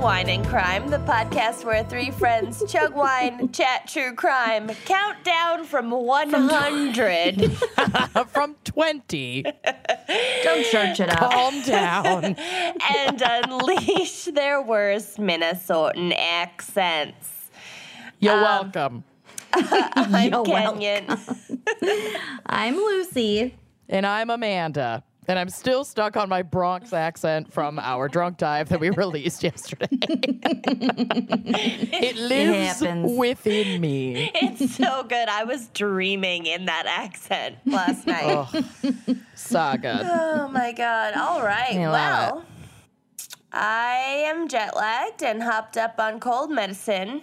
Wine and Crime, the podcast where three friends chug wine, chat true crime, count down from 100. From 20. Don't search it up. Calm down. And unleash their worst Minnesotan accents. You're welcome. I'm Kenyon. Welcome. I'm Lucy. And I'm Amanda. And I'm still stuck on my Bronx accent from our drunk dive that we released yesterday. It lives within me. It's so good. I was dreaming in that accent last night. Oh, saga. Oh, my God. All right. Well, I am jet-lagged and hopped up on cold medicine.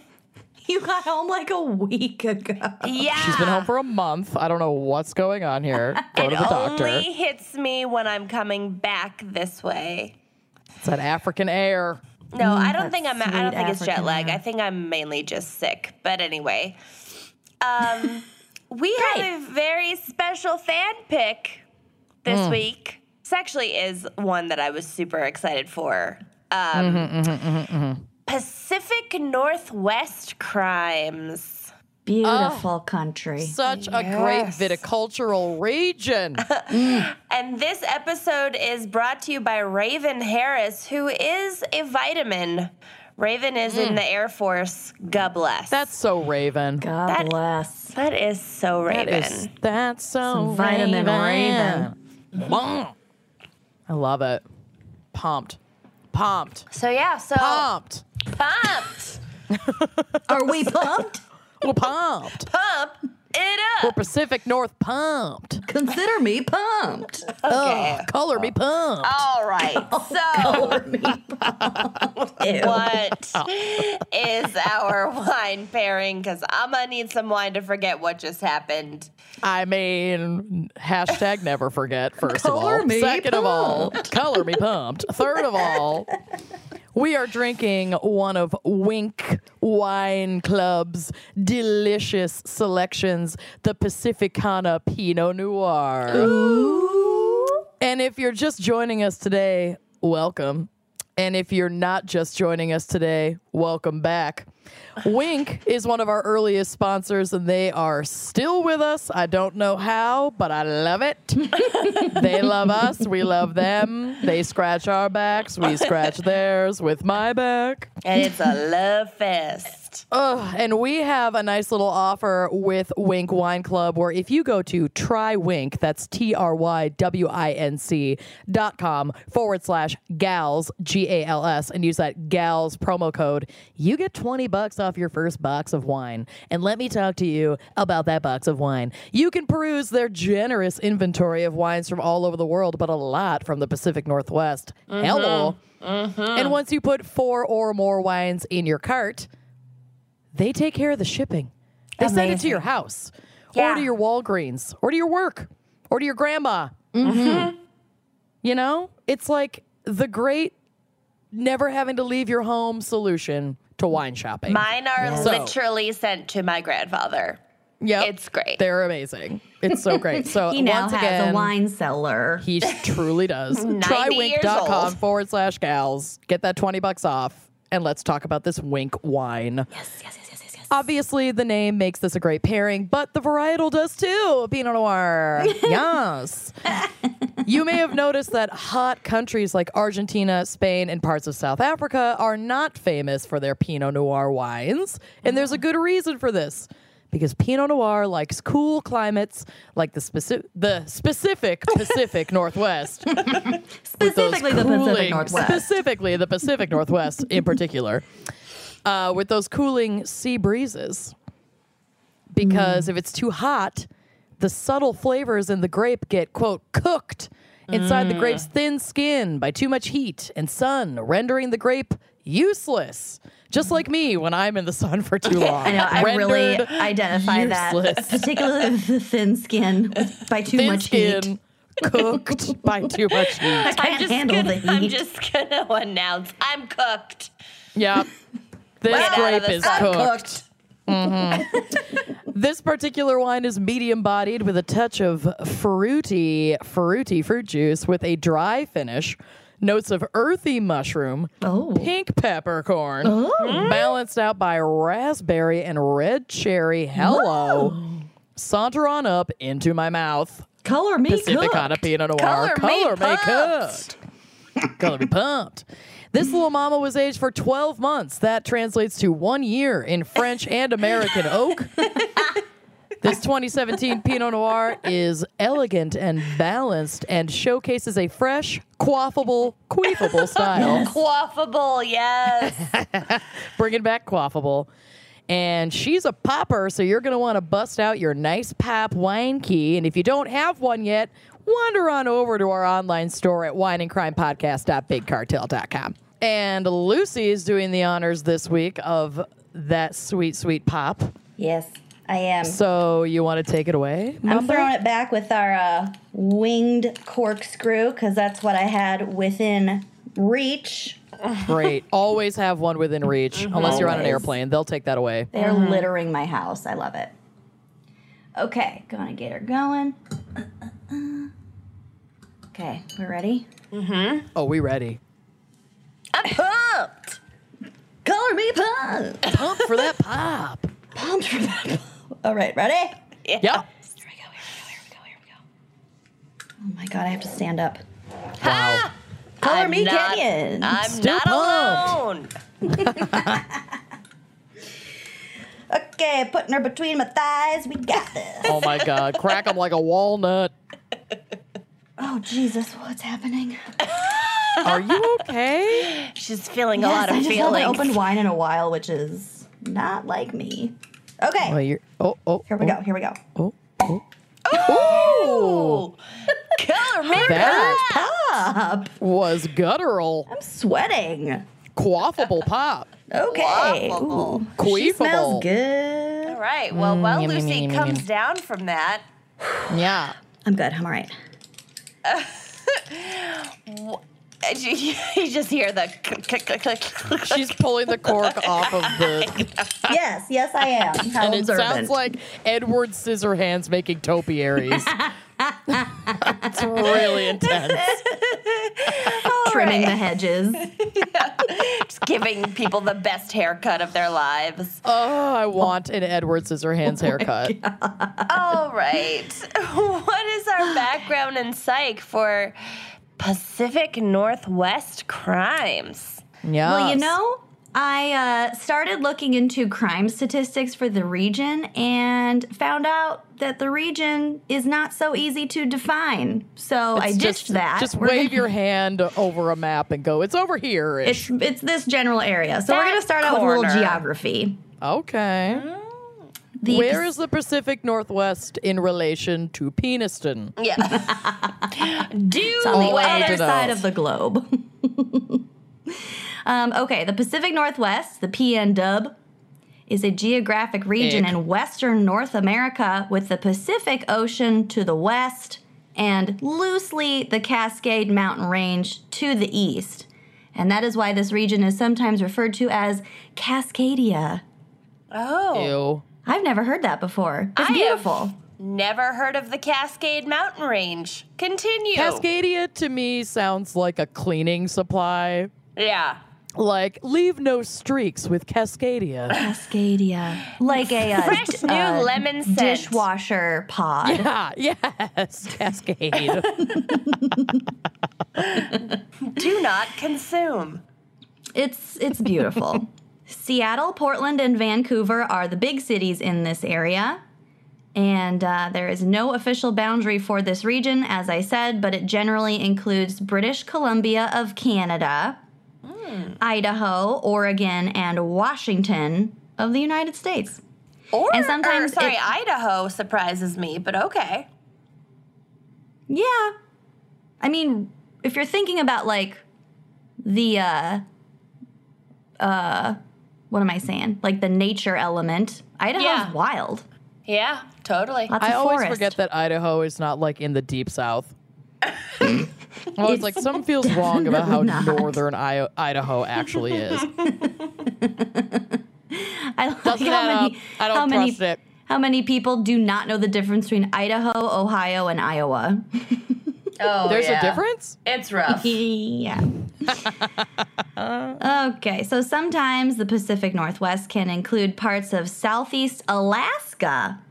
You got home like a week ago. Yeah. She's been home for a month. I don't know what's going on here. Go to the doctor. It only hits me when I'm coming back this way. It's that African air. No, I don't think it's jet lag. I think I'm mainly just sick. But anyway, we have a very special fan pick this week. This actually is one that I was super excited for. Pacific Northwest crimes. Beautiful country. Such a great viticultural region. And this episode is brought to you by Raven Harris, who is a vitamin. Raven is in the Air Force. God bless. That's so Raven. God bless. That is so Raven. That's so vitamin Raven. I love it. Pumped. Pumped. Are we pumped? We're pumped. Pump it up. We're Pacific North pumped. Consider me pumped. Okay. Color me pumped. All right. Color me pumped. What is our wine pairing? Because I'm going to need some wine to forget what just happened. I mean, hashtag never forget, first of all. Second of all, color me pumped. Third of all, we are drinking one of Winc Wine Club's delicious selections, the Pacificana Pinot Noir. Ooh. And if you're just joining us today, welcome. And if you're not just joining us today, welcome back. Winc is one of our earliest sponsors, and they are still with us. I don't know how, but I love it. They love us. We love them. They scratch our backs. We scratch theirs with my back. And it's a love fest. And we have a nice little offer with Winc Wine Club, where if you go to TryWinc, that's TryWinc.com/gals, GALS, and use that gals promo code, you get $20 off your first box of wine. And let me talk to you about that box of wine. You can peruse their generous inventory of wines from all over the world, but a lot from the Pacific Northwest. Mm-hmm. Hello. Mm-hmm. And once you put 4 or more wines in your cart, they take care of the shipping. They send it to your house, or to your Walgreens, or to your work, or to your grandma. Mm-hmm. Mm-hmm. You know, it's like the great never having to leave your home solution to wine shopping. Mine are literally sent to my grandfather. Yeah, it's great. They're amazing. It's so great. So he now has a wine cellar. He truly does. TryWinc.com/gals. Get that $20 off, and let's talk about this Winc wine. Yes. Obviously, the name makes this a great pairing, but the varietal does too. Pinot Noir. Yes. You may have noticed that hot countries like Argentina, Spain, and parts of South Africa are not famous for their Pinot Noir wines. And there's a good reason for this. Because Pinot Noir likes cool climates like the specific Pacific Northwest. Specifically the Pacific Northwest in particular. With those cooling sea breezes. Because if it's too hot, the subtle flavors in the grape get, quote, cooked inside the grape's thin skin by too much heat and sun, rendering the grape useless. Just like me when I'm in the sun for too long. I know, I really identify that, particularly with the thin skin by too much heat. Cooked by too much heat. I'm just gonna announce I'm cooked. Yep. This grape is cooked. Mm-hmm. This particular wine is medium-bodied with a touch of fruity fruit juice with a dry finish, notes of earthy mushroom, pink peppercorn, balanced out by raspberry and red cherry. Hello. Whoa. Saunter on up into my mouth. Color me Pacificana Pinot Noir. Color me cooked. Color me pumped. This little mama was aged for 12 months. That translates to 1 year in French and American oak. This 2017 Pinot Noir is elegant and balanced and showcases a fresh, quaffable style. Quaffable, yes. Bringing back quaffable. And she's a popper, so you're going to want to bust out your nice pop wine key. And if you don't have one yet, wander on over to our online store at wineandcrimepodcast.bigcartel.com. And Lucy is doing the honors this week of that sweet, sweet pop. Yes, I am. So you want to take it away, Mamba? I'm throwing it back with our winged corkscrew because that's what I had within reach. Great. Always have one within reach, unless you're on an airplane. They'll take that away. They're littering my house. I love it. Okay, gonna get her going. Okay, we're ready? Mm-hmm. Oh, we ready. I'm pumped! Color me pumped! Pumped for that pop! Pumped for that pop. All right, ready? Yeah. Yep. Here we go, here we go. Oh my God, I have to stand up. Wow. Color me Kenyan. I'm not alone. Okay, putting her between my thighs. We got this. Oh, my God. Crack them like a walnut. Oh, Jesus. What's happening? Are you okay? She's feeling a lot of feelings. I haven't opened wine in a while, which is not like me. Okay. Well, here we go. Oh! Color me pop was guttural. I'm sweating. Quaffable pop. Okay. Quaffable. She smells good. All right. Well, Lucy comes down from that. Yeah. I'm good. I'm all right. You just hear the click. She's pulling the cork off of the... Yes, I am. And it sounds like Edward Scissorhands making topiaries. It's really intense. Trimming the hedges. Just giving people the best haircut of their lives. Oh, I want an Edward Scissorhands haircut. All right. What is our background in psych for Pacific Northwest crimes? Yeah. Well, you know, I started looking into crime statistics for the region and found out that the region is not so easy to define. So I ditched that. Just wave your hand over a map and go, it's over here. It's this general area. So we're going to start out with a little geography. Okay. Where is the Pacific Northwest in relation to Peniston? Yeah. It's on the other side of the globe. Okay, the Pacific Northwest, the PNW, is a geographic region in western North America with the Pacific Ocean to the west and loosely the Cascade Mountain Range to the east. And that is why this region is sometimes referred to as Cascadia. Oh. Ew. I've never heard that before. It's beautiful. Never heard of the Cascade Mountain Range. Continue. Cascadia to me sounds like a cleaning supply. Yeah. Like, leave no streaks with Cascadia. Cascadia. Like a fresh new lemon scent. Dishwasher pod. Yeah, yes. Cascade. Do not consume. It's beautiful. Seattle, Portland, and Vancouver are the big cities in this area. And there is no official boundary for this region, as I said, but it generally includes British Columbia of Canada, Idaho, Oregon, and Washington of the United States. Idaho surprises me, but okay. Yeah. I mean, if you're thinking about, like, the, what am I saying? Like, the nature element, Idaho's wild. Yeah, totally. I always forget that Idaho is not, like, in the deep south. I was like, something feels wrong about how northern Idaho actually is. I like how many people do not know the difference between Idaho, Ohio, and Iowa. Oh, there's a difference? It's rough. Yeah. Okay, so sometimes the Pacific Northwest can include parts of Southeast Alaska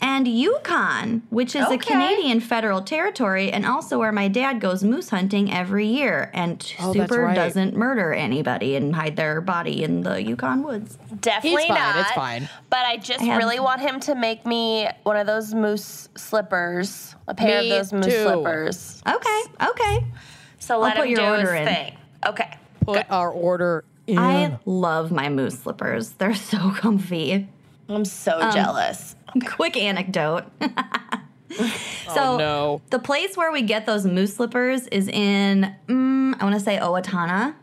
and Yukon, which is a Canadian federal territory and also where my dad goes moose hunting every year. And Super doesn't murder anybody and hide their body in the Yukon woods. Definitely not. It's fine. But I just really want him to make me one of those moose slippers, a pair of those moose slippers. Okay, okay. So let him do his thing. Okay. Put our order in. I love my moose slippers. They're so comfy. I'm so jealous. Quick anecdote. The place where we get those moose slippers is in, I want to say Owatonna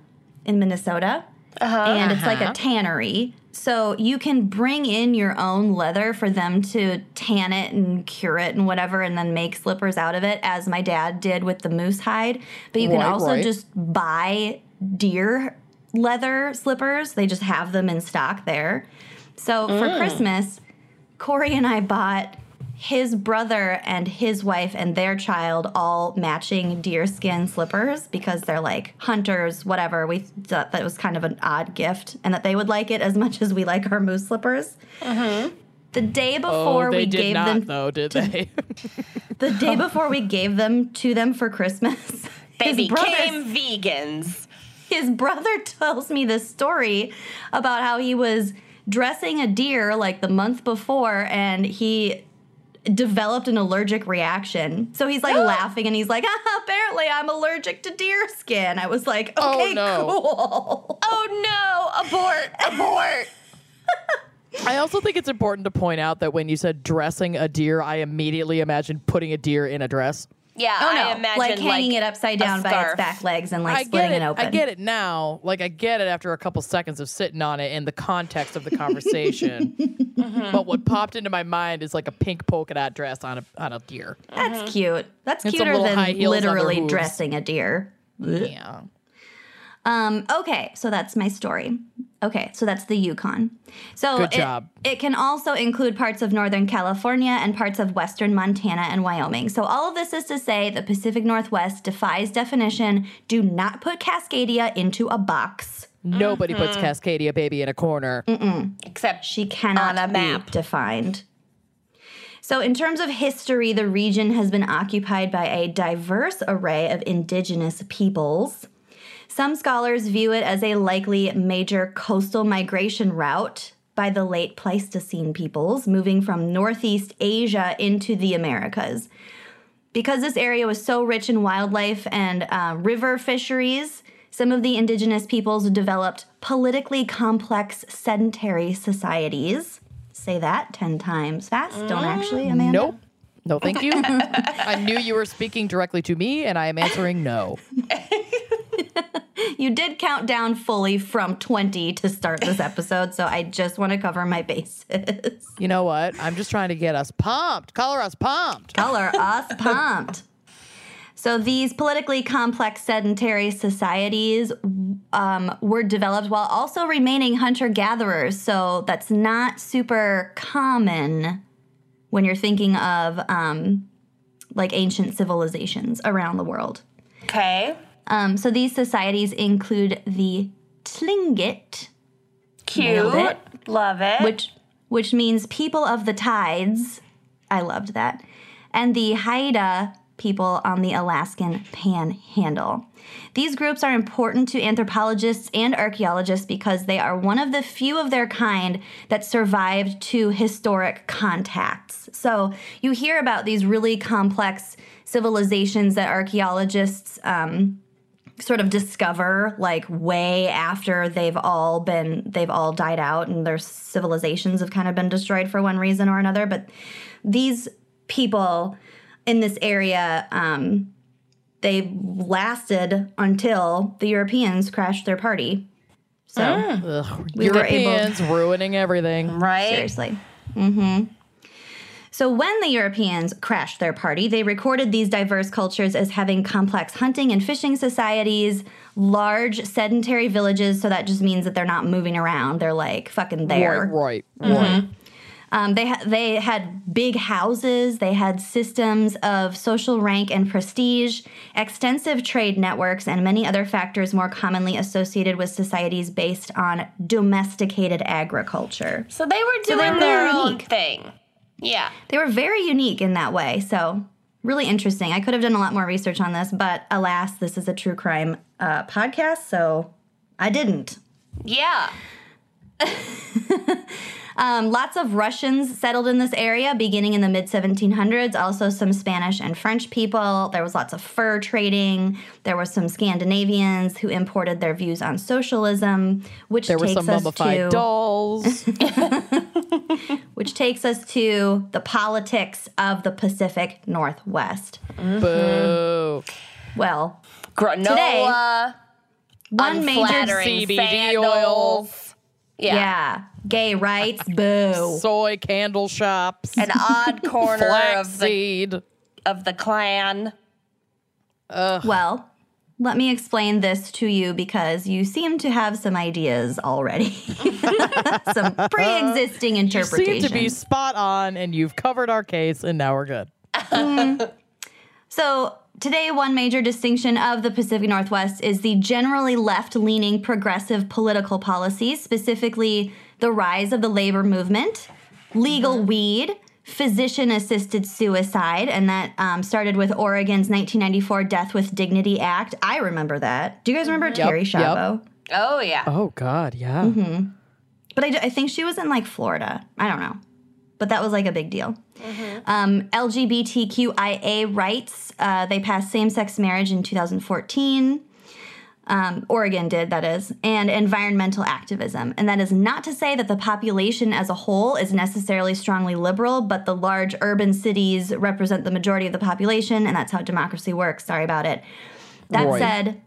in Minnesota. And it's like a tannery. So you can bring in your own leather for them to tan it and cure it and whatever and then make slippers out of it, as my dad did with the moose hide. But you can also just buy deer leather slippers. They just have them in stock there. So for Christmas, Corey and I bought his brother and his wife and their child all matching deerskin slippers because they're like hunters, whatever. We thought that was kind of an odd gift and that they would like it as much as we like our moose slippers. The day before we gave them... The day before we gave them to them for Christmas, they became vegans. His brother tells me this story about how he was dressing a deer like the month before and he developed an allergic reaction. So he's like laughing and he's like, apparently I'm allergic to deer skin. I was like, okay, cool. Oh no, abort, abort. I also think it's important to point out that when you said dressing a deer, I immediately imagined putting a deer in a dress. Yeah, I imagine like hanging it upside down by its back legs and like splitting it open. I get it now. Like I get it after a couple seconds of sitting on it in the context of the conversation. But what popped into my mind is like a pink polka dot dress on a deer. That's cute. That's cuter than literally dressing a deer. Yeah. Okay, so that's my story. Okay, so that's the Yukon. So it can also include parts of Northern California and parts of Western Montana and Wyoming. So all of this is to say the Pacific Northwest defies definition. Do not put Cascadia into a box. Nobody puts Cascadia baby in a corner. Except she cannot on a map. Be defined. So in terms of history, the region has been occupied by a diverse array of indigenous peoples. Some scholars view it as a likely major coastal migration route by the late Pleistocene peoples, moving from Northeast Asia into the Americas. Because this area was so rich in wildlife and river fisheries, some of the indigenous peoples developed politically complex sedentary societies. Say that 10 times fast. Don't actually, Amanda. Nope. No, thank you. I knew you were speaking directly to me, and I am answering no. You did count down fully from 20 to start this episode, so I just want to cover my bases. You know what? I'm just trying to get us pumped. Color us pumped. Color us pumped. So these politically complex sedentary societies were developed while also remaining hunter-gatherers, so that's not super common when you're thinking of like ancient civilizations around the world. Okay. So these societies include the Tlingit. Cute. It, love it. Which means people of the tides. I loved that. And the Haida people on the Alaskan Panhandle. These groups are important to anthropologists and archaeologists because they are one of the few of their kind that survived two historic contacts. So you hear about these really complex civilizations that archaeologists sort of discover like way after they've all died out and their civilizations have kind of been destroyed for one reason or another. But these people in this area, they lasted until the Europeans crashed their party. So we Europeans were able ruining everything. Right? Seriously. Mm-hmm. So when the Europeans crashed their party, they recorded these diverse cultures as having complex hunting and fishing societies, large sedentary villages. So that just means that they're not moving around. They're like fucking there. Right. Mm-hmm. They had big houses. They had systems of social rank and prestige, extensive trade networks, and many other factors more commonly associated with societies based on domesticated agriculture. So they were doing their own thing. Yeah. They were very unique in that way. So really interesting. I could have done a lot more research on this, but alas, this is a true crime podcast, so I didn't. Yeah. Lots of Russians settled in this area beginning in the mid-1700s, also some Spanish and French people. There was lots of fur trading. There were some Scandinavians who imported their views on socialism, which there takes us to... There were some mummified dolls. Which takes us to the politics of the Pacific Northwest. Mm-hmm. Boo. Well, granola, today, one major CBD oils. Yeah. Gay rights, boo. Soy candle shops. An odd corner of the clan. Ugh. Well, let me explain this to you because you seem to have some ideas already. Some pre-existing interpretations. You seem to be spot on, and you've covered our case, and now we're good. So... today, one major distinction of the Pacific Northwest is the generally left-leaning progressive political policies, specifically the rise of the labor movement, legal weed, physician-assisted suicide, and that started with Oregon's 1994 Death with Dignity Act. I remember that. Do you guys remember Terry Schiavo? Yep. Oh, yeah. Oh, God, yeah. Mm-hmm. But I think she was in, like, Florida. I don't know. But that was like a big deal. Mm-hmm. LGBTQIA rights, they passed same-sex marriage in 2014. Oregon did, that is. And environmental activism. And that is not to say that the population as a whole is necessarily strongly liberal, but the large urban cities represent the majority of the population, and that's how democracy works. Sorry about it. That said...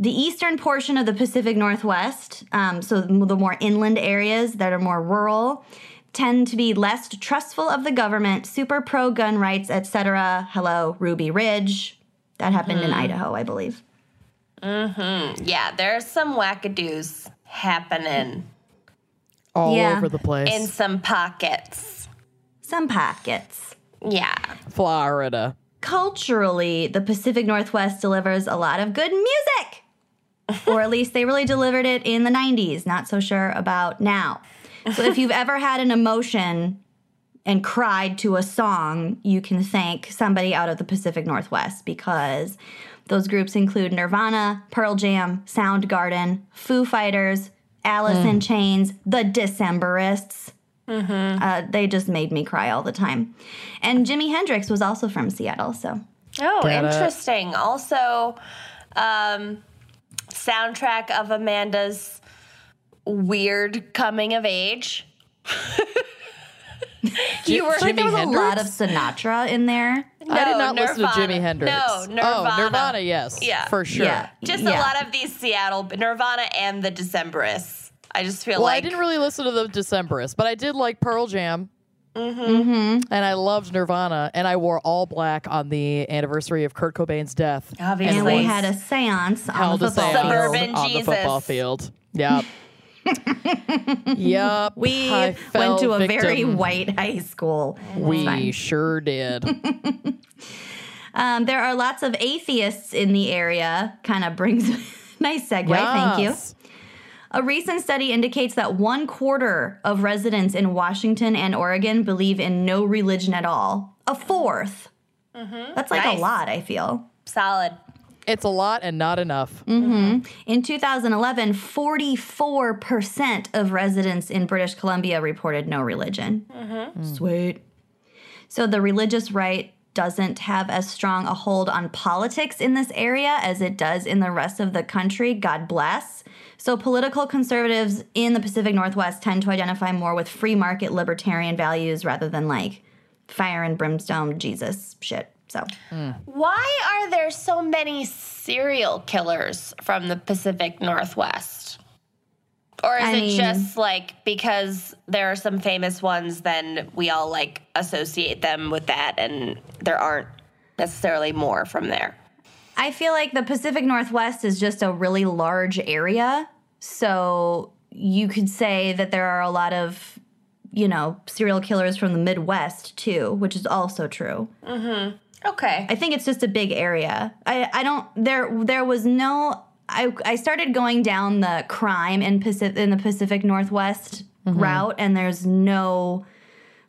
the eastern portion of the Pacific Northwest, so the more inland areas that are more rural, tend to be less trustful of the government, super pro-gun rights, etc. Hello, Ruby Ridge. That happened in Idaho, I believe. Mm-hmm. Yeah, there's some wackadoos happening. All over the place. In some pockets. Some pockets. Yeah. Florida. Culturally, the Pacific Northwest delivers a lot of good music. Or at least they really delivered it in the 90s. Not so sure about now. So if you've ever had an emotion and cried to a song, you can thank somebody out of the Pacific Northwest because those groups include Nirvana, Pearl Jam, Soundgarden, Foo Fighters, Alice in Chains, The Decemberists. Mm-hmm. They just made me cry all the time. And Jimi Hendrix was also from Seattle, so. Oh, interesting. Also, soundtrack of Amanda's weird coming of age. You were like, there was a lot of Sinatra in there. No, I did not listen to Jimi Hendrix. No, Nirvana. Oh, Nirvana, yes. Yeah. For sure. Yeah. Just a lot of these Seattle, Nirvana and the Decemberists. I just feel like. Well, I didn't really listen to the Decemberists, but I did like Pearl Jam. Mm-hmm. Mm-hmm. And I loved Nirvana, and I wore all black on the anniversary of Kurt Cobain's death. Obviously. And we had a seance on the football field. Yep. Yep. We went to a very white high school. We sure did. There are lots of atheists in the area. Kind of brings nice segue. Yes. Thank you. A recent study indicates that 1/4 of residents in Washington and Oregon believe in no religion at all. A fourth. Mm-hmm. That's like a lot, I feel. Solid. It's a lot and not enough. Mm-hmm. In 2011, 44% of residents in British Columbia reported no religion. Mm-hmm. Sweet. So the religious right doesn't have as strong a hold on politics in this area as it does in the rest of the country. God bless. So political conservatives in the Pacific Northwest tend to identify more with free market libertarian values rather than like fire and brimstone Jesus shit. So, why are there so many serial killers from the Pacific Northwest? Or is it just like because there are some famous ones, then we all like associate them with that and there aren't necessarily more from there? I feel like the Pacific Northwest is just a really large area. So you could say that there are a lot of, you know, serial killers from the Midwest too, which is also true. Mm-hmm. Okay. I think it's just a big area. I started going down the crime in the Pacific Northwest route, and there's no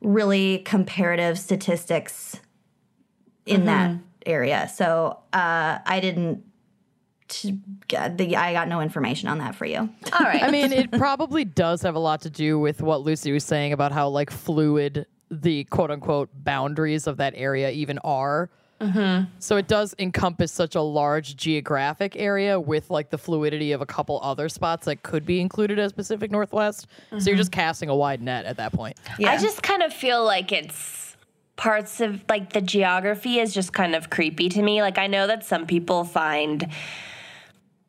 really comparative statistics in that area. So I got no information on that for you. All right. I mean, it probably does have a lot to do with what Lucy was saying about how like fluid the quote-unquote boundaries of that area even are. Mm-hmm. So it does encompass such a large geographic area with like the fluidity of a couple other spots that could be included as Pacific Northwest. Mm-hmm. So you're just casting a wide net at that point. Yeah. I just kind of feel like it's parts of like the geography is just kind of creepy to me. Like I know that some people find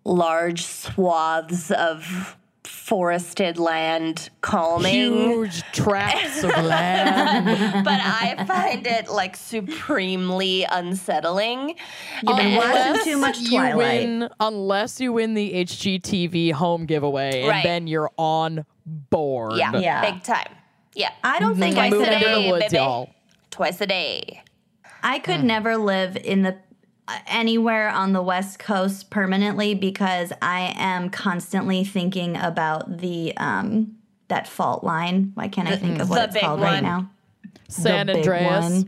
large swaths of forested land calming. Huge tracts of land. But I find it like supremely unsettling. You've been watching too much Twilight. Unless you win the HGTV home giveaway, and then you're on board. Yeah, big time. Yeah. I don't think I could live twice a day. I could never live in the anywhere on the West Coast permanently because I am constantly thinking about the that fault line. Why can't I think of what it's called right now? San Andreas.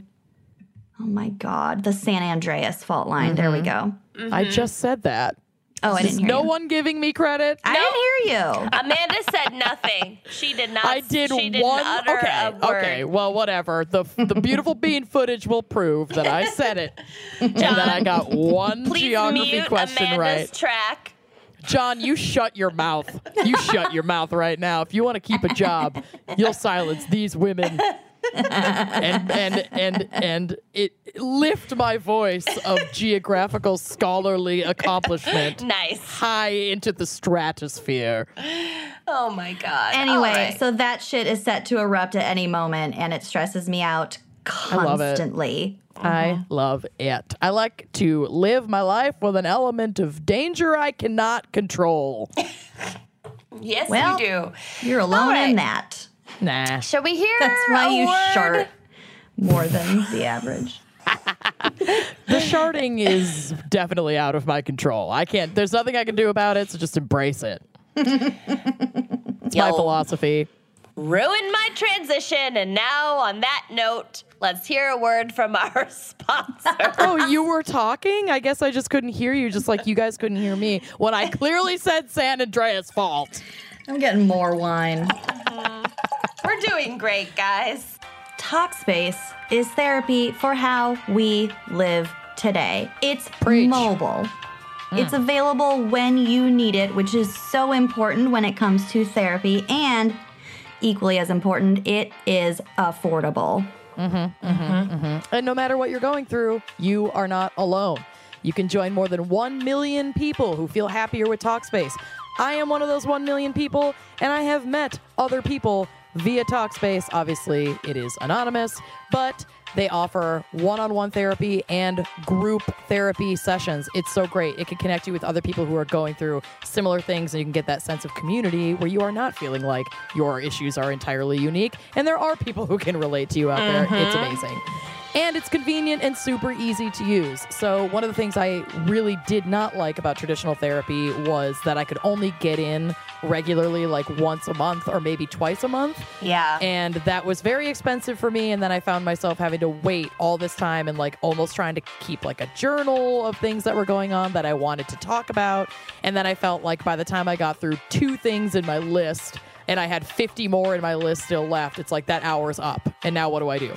Oh my God, the San Andreas fault line. Mm-hmm. There we go. Mm-hmm. I just said that. Oh, I didn't hear you. No one giving me credit. I didn't hear you. Amanda said nothing. She did not. I did she didn't one. Utter okay. A word. Okay. Well, whatever. The beautiful bean footage will prove that I said it, John, and that I got one geography question Amanda's right. Track. John, you shut your mouth. You shut your mouth right now. If you want to keep a job, you'll silence these women. and it lift my voice of geographical scholarly accomplishment high into the stratosphere. Oh my God. Anyway, so that shit is set to erupt at any moment and it stresses me out constantly. I love it. I like to live my life with an element of danger I cannot control. Yes, well, you do. You're alone in that. Nah. Shall we hear? That's why you shart more than the average. The sharting is definitely out of my control. I can't. There's nothing I can do about it. So just embrace it. It's my philosophy. Ruined my transition, and now on that note, let's hear a word from our sponsor. Oh, you were talking? I guess I just couldn't hear you. Just like you guys couldn't hear me when I clearly said San Andreas fault. I'm getting more wine. We're doing great, guys. Talkspace is therapy for how we live today. It's mobile. It's available when you need it, which is so important when it comes to therapy. And equally as important, it is affordable. And no matter what you're going through, you are not alone. You can join more than 1 million people who feel happier with Talkspace. I am one of those 1 million people, and I have met other people via Talkspace. Obviously, it is anonymous, but they offer one-on-one therapy and group therapy sessions. It's so great. It can connect you with other people who are going through similar things, and you can get that sense of community where you are not feeling like your issues are entirely unique, and there are people who can relate to you out there. It's amazing. And it's convenient and super easy to use. So one of the things I really did not like about traditional therapy was that I could only get in regularly like once a month or maybe twice a month. Yeah. And that was very expensive for me. And then I found myself having to wait all this time and like almost trying to keep like a journal of things that were going on that I wanted to talk about. And then I felt like by the time I got through 2 things in my list, and I had 50 more in my list still left, it's like that hour's up. And now what do I do?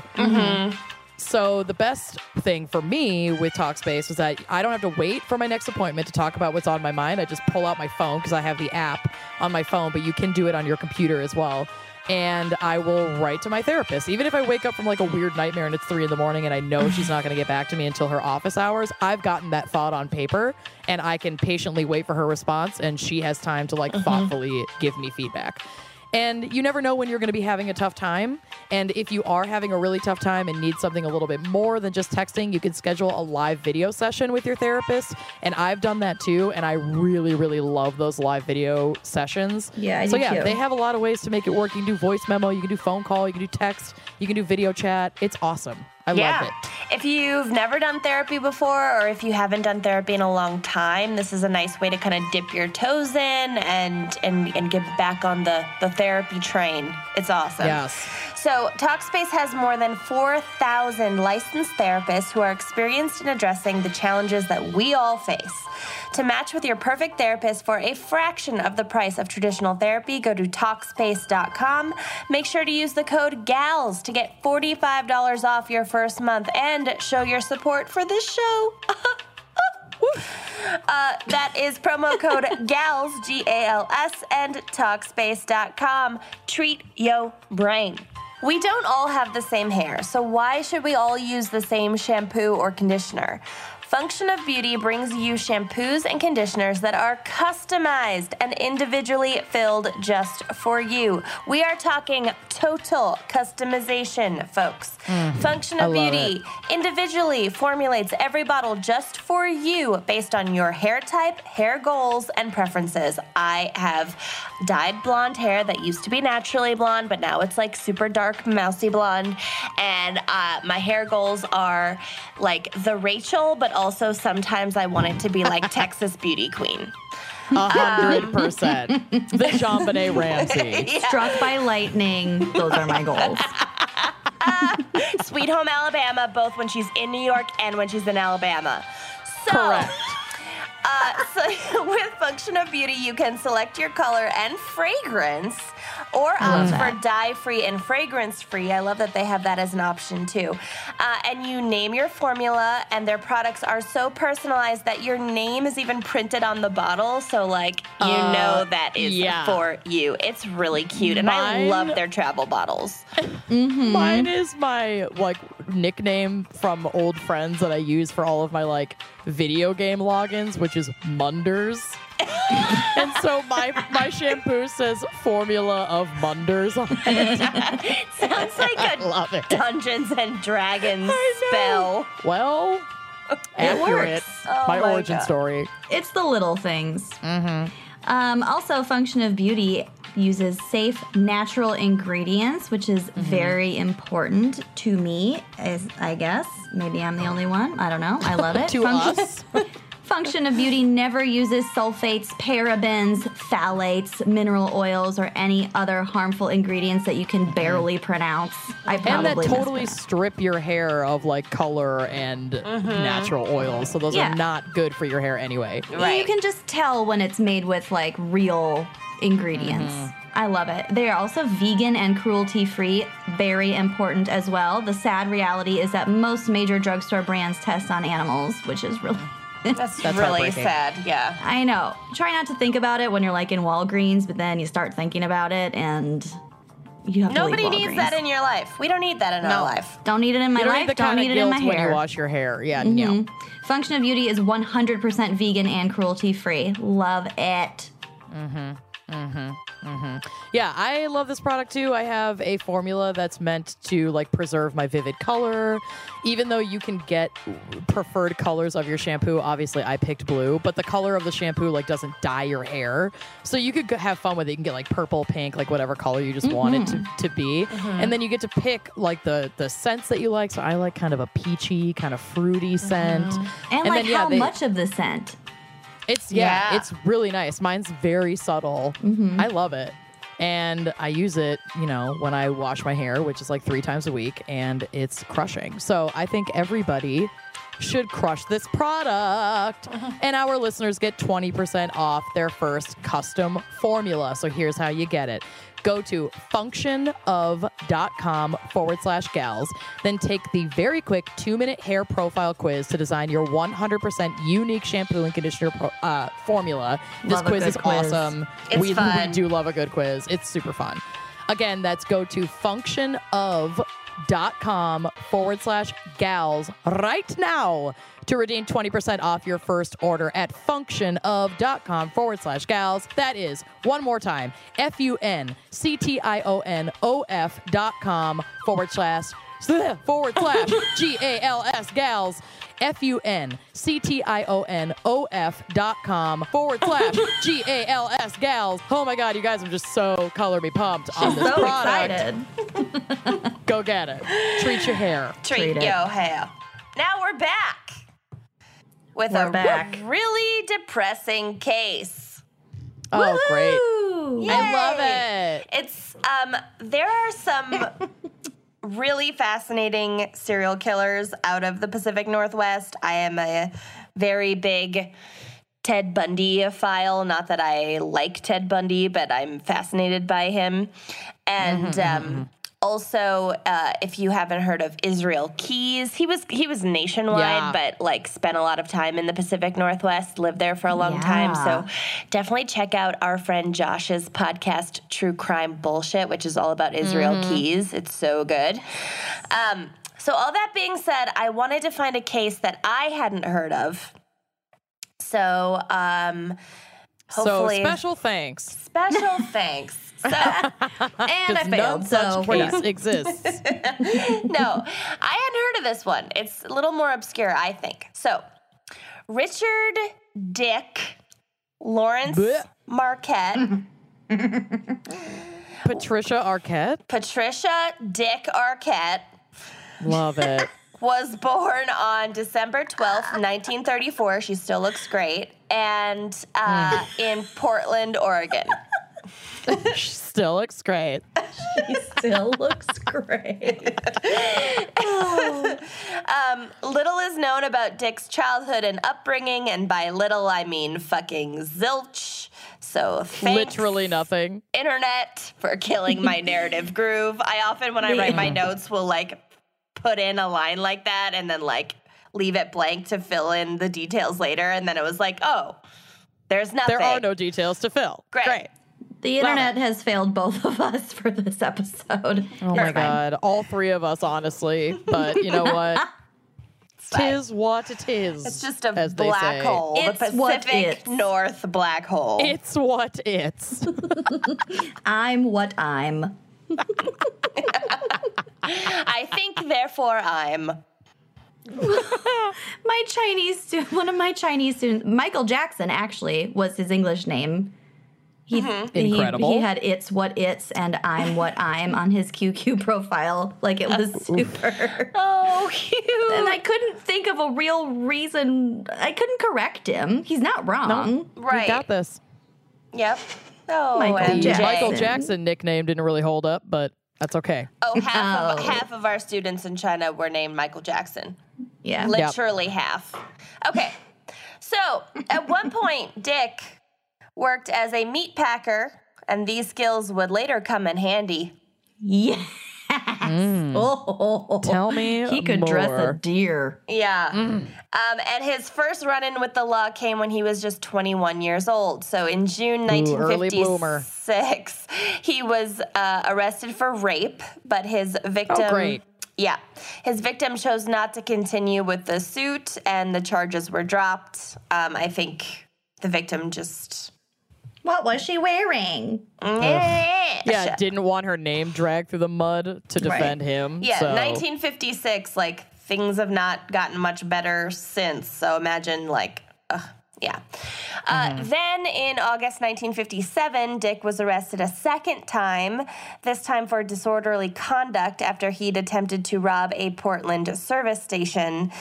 So the best thing for me with Talkspace was that I don't have to wait for my next appointment to talk about what's on my mind. I just pull out my phone because I have the app on my phone, but you can do it on your computer as well. and I will write to my therapist. Even if I wake up from like a weird nightmare and it's 3 a.m. and I know she's not going to get back to me until her office hours, I've gotten that thought on paper and I can patiently wait for her response, and she has time to like thoughtfully give me feedback. And you never know when you're going to be having a tough time. And if you are having a really tough time and need something a little bit more than just texting, you can schedule a live video session with your therapist. And I've done that too. And I really, really love those live video sessions. Yeah, I do. So yeah, they have a lot of ways to make it work. You can do voice memo, you can do phone call, you can do text, you can do video chat. It's awesome. I love it. If you've never done therapy before, or if you haven't done therapy in a long time, this is a nice way to kind of dip your toes in and get back on the therapy train. It's awesome. Yes. So Talkspace has more than 4,000 licensed therapists who are experienced in addressing the challenges that we all face. To match with your perfect therapist for a fraction of the price of traditional therapy, go to Talkspace.com. Make sure to use the code GALS to get $45 off your first month and show your support for this show. That is promo code GALS, G-A-L-S, and Talkspace.com. Treat your brain. We don't all have the same hair, so why should we all use the same shampoo or conditioner? Function of Beauty brings you shampoos and conditioners that are customized and individually filled just for you. We are talking total customization, folks. Function of Beauty individually formulates every bottle just for you based on your hair type, hair goals, and preferences. I have dyed blonde hair that used to be naturally blonde, but now it's like super dark, mousy blonde. And my hair goals are like the Rachel, but also sometimes I want it to be like Texas Beauty Queen. 100%. The JonBenét Ramsey. Yeah. Struck by lightning. Those are my goals. Sweet Home Alabama, both when she's in New York and when she's in Alabama. So, correct. So with Function of Beauty, you can select your color and fragrance, or opt for dye-free and fragrance-free. I love that they have that as an option, too. And you name your formula, and their products are so personalized that your name is even printed on the bottle. So, like, you know that is for you. It's really cute, and I love their travel bottles. Mine is my, like, nickname from old friends that I use for all of my, like, video game logins, which is Munders. And so my shampoo says Formula of Munders on it. Sounds like a Dungeons and Dragons spell. Well, accurate. Oh my origin story. It's the little things. Also, Function of Beauty uses safe, natural ingredients, which is very important to me, I guess. Maybe I'm the only one. I don't know. I love it. Function of Beauty never uses sulfates, parabens, phthalates, mineral oils, or any other harmful ingredients that you can barely pronounce. And that totally strip your hair of like color and natural oils. So those are not good for your hair anyway. Right. You can just tell when it's made with like real ingredients. I love it. They are also vegan and cruelty-free, very important as well. The sad reality is that most major drugstore brands test on animals, which is really... That's really sad, yeah. I know. Try not to think about it when you're, like, in Walgreens, but then you start thinking about it, and you have to leave Walgreens. Nobody needs that in your life. We don't need that in our life. Don't need it in my life. Don't need it in my hair. When you wash your hair, no. Function of Beauty is 100% vegan and cruelty-free. Love it. Yeah, I love this product too. I have a formula that's meant to like preserve my vivid color, even though you can get preferred colors of your shampoo. Obviously, I picked blue, but the color of the shampoo like doesn't dye your hair, so you could have fun with it. You can get like purple, pink, like whatever color you just want it to be, and then you get to pick like the scents that you like. So I like kind of a peachy, kind of fruity scent, and like then, how much of the scent. It's, it's really nice. Mine's very subtle. I love it. And I use it, you know, when I wash my hair, which is like 3 times a week, and it's crushing. So I think everybody should crush this product. And our listeners get 20% off their first custom formula. So here's how you get it. Go to functionof.com/gals. Then take the very quick 2-minute hair profile quiz to design your 100% unique shampoo and conditioner formula. This quiz is awesome. We do love a good quiz. It's super fun. Again, that's go to functionof.com/gals right now to redeem 20% off your first order at functionof.com/gals. That is, one more time, functionof.com/gals. functionof.com/gals. Oh my God, you guys are just so color me pumped on this product. Excited. Go get it. Treat your hair. Treat your hair. Now we're back with really depressing case. Oh, woo-hoo! Great. Yay. I love it. It's there are some really fascinating serial killers out of the Pacific Northwest. I am a very big Ted Bundy-ophile. Not that I like Ted Bundy, but I'm fascinated by him. And also, if you haven't heard of Israel Keyes, he was nationwide, but like spent a lot of time in the Pacific Northwest, lived there for a long time. So definitely check out our friend Josh's podcast, True Crime Bullshit, which is all about Israel Keyes. It's so good. So all that being said, I wanted to find a case that I hadn't heard of. So hopefully, special thanks. Special thanks. So, and I failed. So such case exists. No, I hadn't heard of this one. It's a little more obscure, I think. So, Richard Dick Lawrence Marquette. Patricia Arquette. Patricia Dick Arquette. Love it. Was born on December 12th, 1934. She still looks great, and in Portland, Oregon. She still looks great. She still looks great. Little is known about Dick's childhood and upbringing, and by little I mean fucking zilch. So thanks, literally nothing, Internet, for killing my narrative groove. I often, when I write my notes, will like put in a line like that and then like leave it blank to fill in the details later. And then it was like, oh, there's nothing. There are no details to fill. Great. The Internet has failed both of us for this episode. Oh, my God. All three of us, honestly. But you know what? Tis what it is. It's just a black hole. It's the Pacific North black hole. It's what it's. I'm what I'm. I think, therefore, I'm. My Chinese student, one of my Chinese students, Michael Jackson, actually, was his English name. Incredible. He had it's what it's and I'm what I'm on his QQ profile. Like, it was super. Oh, cute. And I couldn't think of a real reason. I couldn't correct him. He's not wrong. No, right. You got this. Yep. Oh, Michael Jackson nickname didn't really hold up, but that's okay. Oh, half of our students in China were named Michael Jackson. Yeah. Literally half. Okay. So, at one point, Dick worked as a meat packer, and these skills would later come in handy. Yes. Oh, tell me he could more. Dress a deer. Yeah. And his first run-in with the law came when he was just 21 years old. So in June 1956, he was arrested for rape, but his victim... Oh, great. Yeah. His victim chose not to continue with the suit, and the charges were dropped. I think... The victim just... What was she wearing? Yeah, didn't want her name dragged through the mud to defend him. Yeah, so. 1956, like, things have not gotten much better since. So imagine, like, yeah. Then in August 1957, Dick was arrested a second time, this time for disorderly conduct after he'd attempted to rob a Portland service station.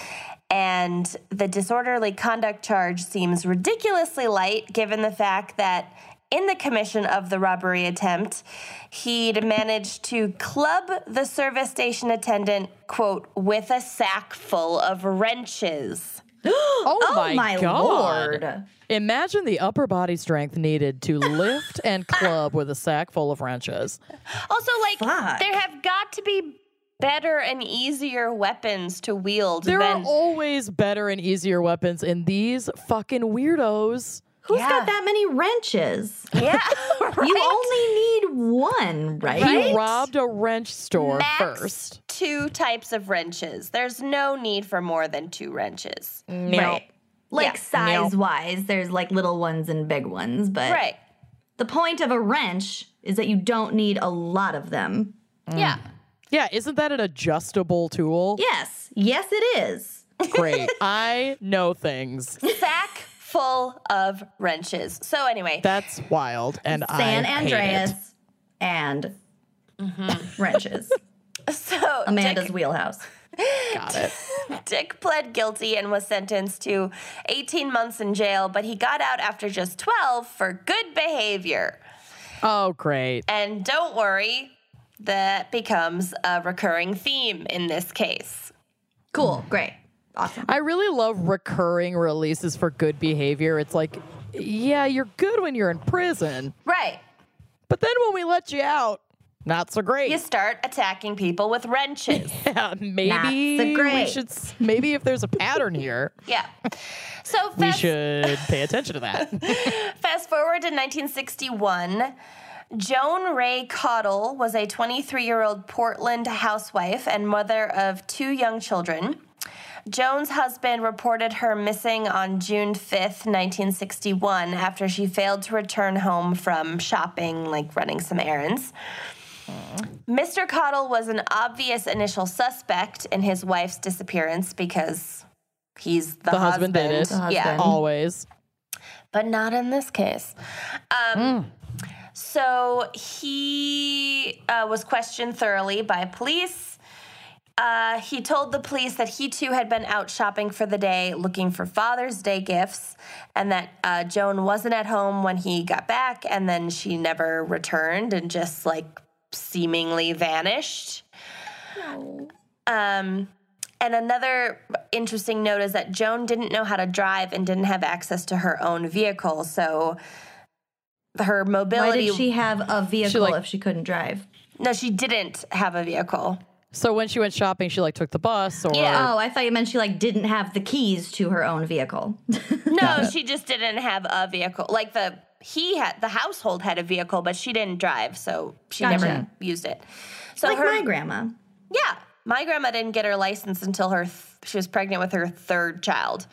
And the disorderly conduct charge seems ridiculously light, given the fact that in the commission of the robbery attempt, he'd managed to club the service station attendant, quote, with a sack full of wrenches. Oh my God. Imagine the upper body strength needed to lift and club with a sack full of wrenches. Also, like, there have got to be better and easier weapons to wield. There are always better and easier weapons, and these fucking weirdos Who's got that many wrenches? Yeah, right? You only need one, right? He robbed a wrench store first. Two types of wrenches. There's no need for more than two wrenches. No. Right. Like size-wise, there's like little ones and big ones, but the point of a wrench is that you don't need a lot of them. Mm. Yeah. Yeah, isn't that an adjustable tool? Yes. Yes, it is. Great. I know things. Sack full of wrenches. So anyway. That's wild. And San Andreas hate it. And wrenches. So Amanda's wheelhouse. Got it. Dick pled guilty and was sentenced to 18 months in jail, but he got out after just 12 for good behavior. Oh, great. And don't worry, that becomes a recurring theme in this case. Cool. Great. Awesome. I really love recurring releases for good behavior. It's like, yeah, you're good when you're in prison. Right. But then when we let you out, not so great. You start attacking people with wrenches. Yeah, maybe not so great. We should, maybe if there's a pattern here. Yeah. So we should pay attention to that. Fast forward to 1961. Joan Ray Cottle was a 23-year-old Portland housewife and mother of two young children. Joan's husband reported her missing on June 5th, 1961, after she failed to return home from shopping, like running some errands. Mr. Cottle was an obvious initial suspect in his wife's disappearance because he's the husband. Did it. The husband. Yeah. Always. But not in this case. So he was questioned thoroughly by police. He told the police that he too had been out shopping for the day looking for Father's Day gifts, and that Joan wasn't at home when he got back, and then she never returned and just like seemingly vanished. Oh. And another interesting note is that Joan didn't know how to drive and didn't have access to her own vehicle, so... her mobility. Why did she have a vehicle if she couldn't drive? No, she didn't have a vehicle. So when she went shopping, she like took the bus or... Yeah. Oh, I thought you meant she like didn't have the keys to her own vehicle. No, she just didn't have a vehicle. Like the household had a vehicle, but she didn't drive, so she never used it. So like my grandma. Yeah. My grandma didn't get her license until she was pregnant with her third child.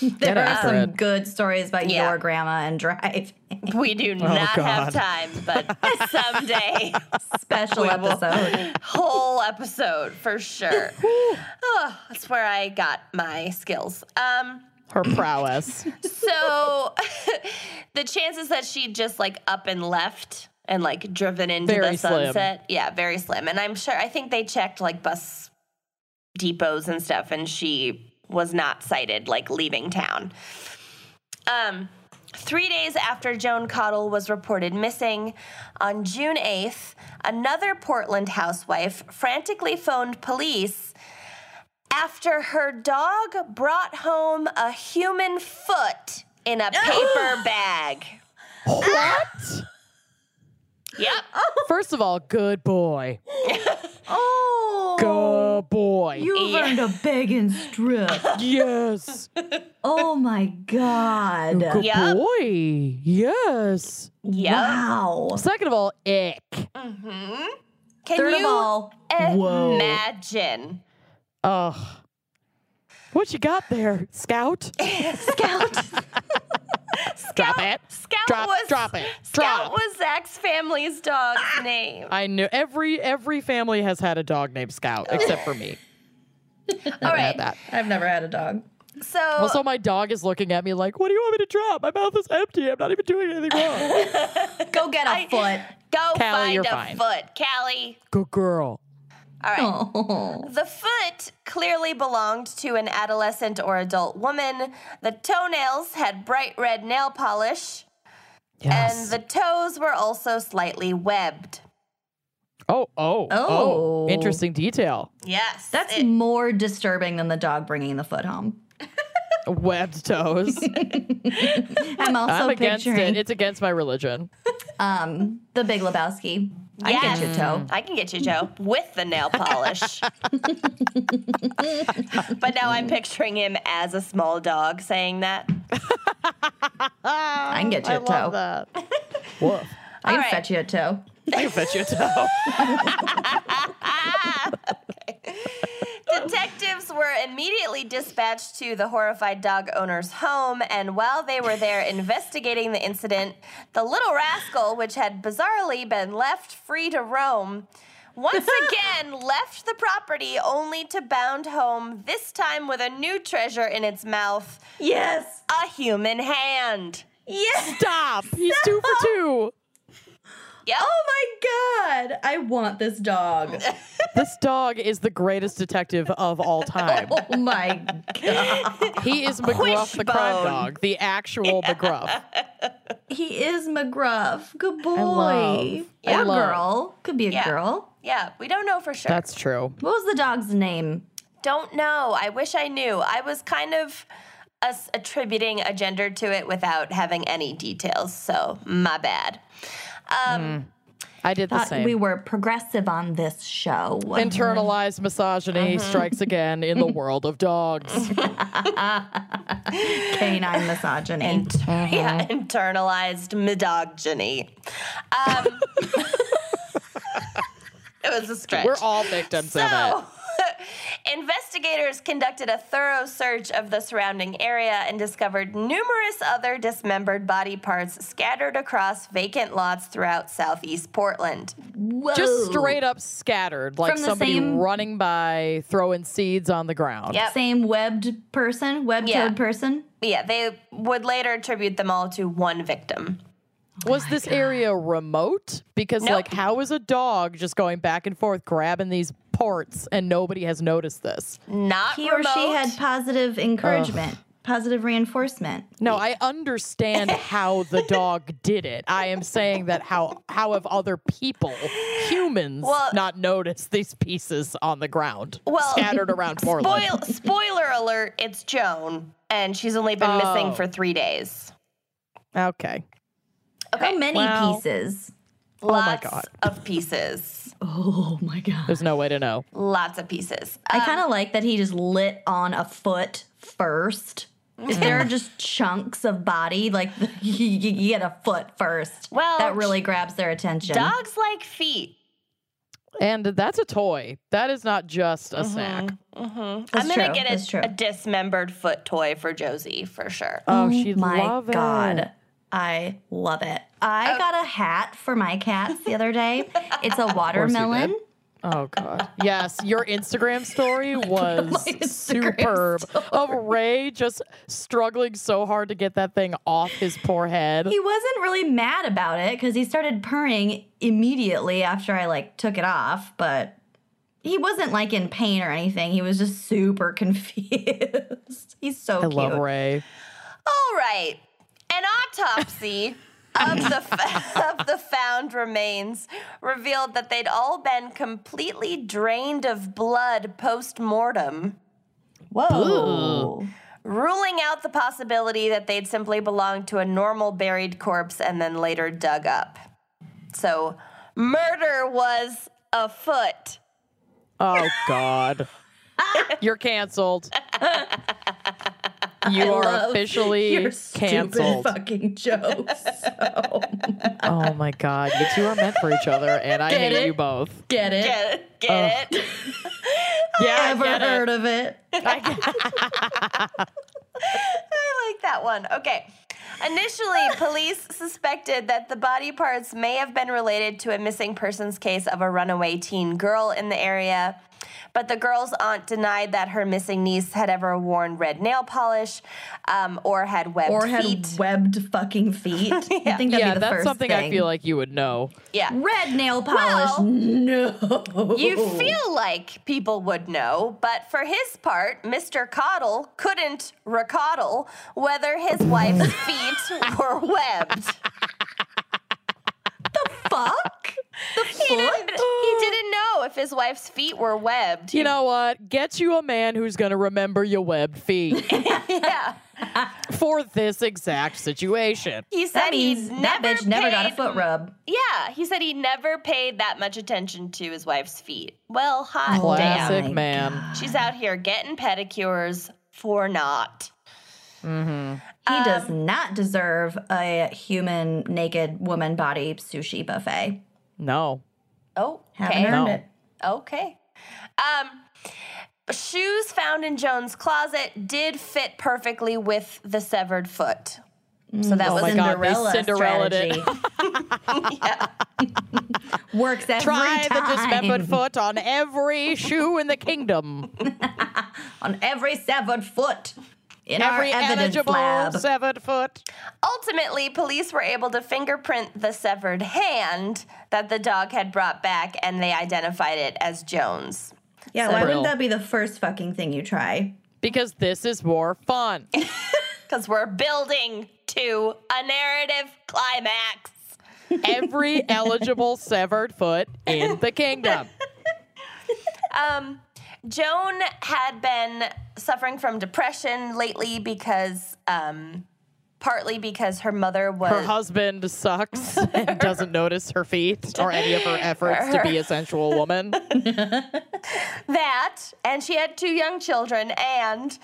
There are some good stories about your grandma and driving. We do not have time, but someday. Special episode. Whole episode, for sure. Oh, that's where I got my skills. Her prowess. So the chances that she just, like, up and left and, like, driven into the sunset. Slim. Yeah, very slim. And I think they checked, like, bus depots and stuff, and she... was not cited, like, leaving town. 3 days after Joan Cottle was reported missing, on June 8th, another Portland housewife frantically phoned police after her dog brought home a human foot in a paper bag. What? Yep. First of all, good boy. Oh. Good boy. You've earned a begging strip. Yes. Oh, my God. Good boy. Yes. Yep. Wow. Second of all, ick. Mm-hmm. Third of all, imagine? Ugh. What you got there, Scout? Drop it. Scout was Zach's family's dog's name. I knew every family has had a dog named Scout, except for me. All right. I've never had a dog. So also, my dog is looking at me like, what do you want me to drop? My mouth is empty. I'm not even doing anything wrong. Go get a foot. Go Callie, find a foot. Callie. Good girl. All right. Oh. The foot clearly belonged to an adolescent or adult woman. The toenails had bright red nail polish. Yes. And the toes were also slightly webbed. Oh. Interesting detail. Yes. That's more disturbing than the dog bringing the foot home. Webbed toes. I'm against it. It's against my religion. The Big Lebowski. Yes. I can get you, Joe, with the nail polish. But now I'm picturing him as a small dog saying that. I can get you a toe. That. Woof. I can fetch you a toe. I can fetch you a toe. Okay. Detectives were immediately dispatched to the horrified dog owner's home, and while they were there investigating the incident, the little rascal, which had bizarrely been left free to roam, once again left the property only to bound home, this time with a new treasure in its mouth. Yes. A human hand. Yes. Stop. He's 2 for 2. Yep. Oh my God, I want this dog. This dog is the greatest detective of all time. Oh my God. He is McGruff, the crime dog, the actual McGruff. He is McGruff. Good boy. Girl. Could be a girl. Yeah, we don't know for sure. That's true. What was the dog's name? Don't know. I wish I knew. I was kind of attributing a gender to it without having any details, so my bad. I did the same. We were progressive on this show. Internalized misogyny strikes again in the world of dogs. Canine misogyny. Internalized misogyny. It was a stretch. We're all victims of it. Investigators conducted a thorough search of the surrounding area and discovered numerous other dismembered body parts scattered across vacant lots throughout southeast Portland. Whoa. Just straight up scattered, like somebody running by, throwing seeds on the ground. Yep. Same webbed person, web-toed person? Yeah, they would later attribute them all to one victim. Was this area remote? Because, like, how is a dog just going back and forth grabbing these parts and nobody has noticed this? Not remote. He or she had positive encouragement, positive reinforcement. No, I understand how the dog did it. I am saying that how have other people, humans, not noticed these pieces on the ground scattered around Portland? Spoiler alert, it's Joan, and she's only been missing for 3 days. Okay. How many pieces? Lots of pieces. Oh, my God. There's no way to know. Lots of pieces. I kind of like that he just lit on a foot first. If there are just chunks of body, like, you get a foot first. Well, that really grabs their attention. Dogs like feet. And that's a toy. That is not just a snack. I'm going to get a dismembered foot toy for Josie, for sure. Oh, she'd love it. Oh, my God. I love it. I got a hat for my cats the other day. It's a watermelon. Oh, God. Yes, your Instagram story was superb. Of Ray just struggling so hard to get that thing off his poor head. He wasn't really mad about it because he started purring immediately after I, like, took it off. But he wasn't, like, in pain or anything. He was just super confused. He's so cute. I love Ray. All right. An autopsy of the found remains revealed that they'd all been completely drained of blood post-mortem. Whoa. Ooh. Ruling out the possibility that they'd simply belonged to a normal buried corpse and then later dug up. So murder was afoot. Oh, God. You're canceled. You are officially canceled. Stupid fucking jokes. Oh my God, you two are meant for each other, and I hate you both. Get it? Get it? Yeah, I never heard of it. I like that one. Okay. Initially, police suspected that the body parts may have been related to a missing persons case of a runaway teen girl in the area. But the girl's aunt denied that her missing niece had ever worn red nail polish or had webbed feet. Or had webbed fucking feet. I think that'd be the that's first something thing. I feel like you would know. Yeah. Red nail polish. Well, no. You feel like people would know, but for his part, Mr. Cottle couldn't recoddle whether his wife's feet were webbed. The fuck? He didn't know if his wife's feet were webbed. You know what? Get you a man who's going to remember your webbed feet. Yeah. For this exact situation. He said that bitch never got a foot rub. Yeah. He said he never paid that much attention to his wife's feet. Well, hot damn. Classic man. She's out here getting pedicures for naught. Mm-hmm. He does not deserve a human, naked woman body sushi buffet. No. Oh, okay. Haven't earned it. Okay. Shoes found in Joan's closet did fit perfectly with the severed foot. So that was Cinderella strategy. Works every time. Try the dismembered foot on every shoe in the kingdom. On every severed foot. In every eligible severed foot. Ultimately, police were able to fingerprint the severed hand that the dog had brought back, and they identified it as Joan's. Yeah, why wouldn't that be the first fucking thing you try? Because this is more fun. Because we're building to a narrative climax. Every eligible severed foot in the kingdom. Joan had been suffering from depression lately because, partly because her mother was... Her husband sucks and doesn't notice her feet or any of her efforts to be a sensual woman. That, and she had 2 young children, and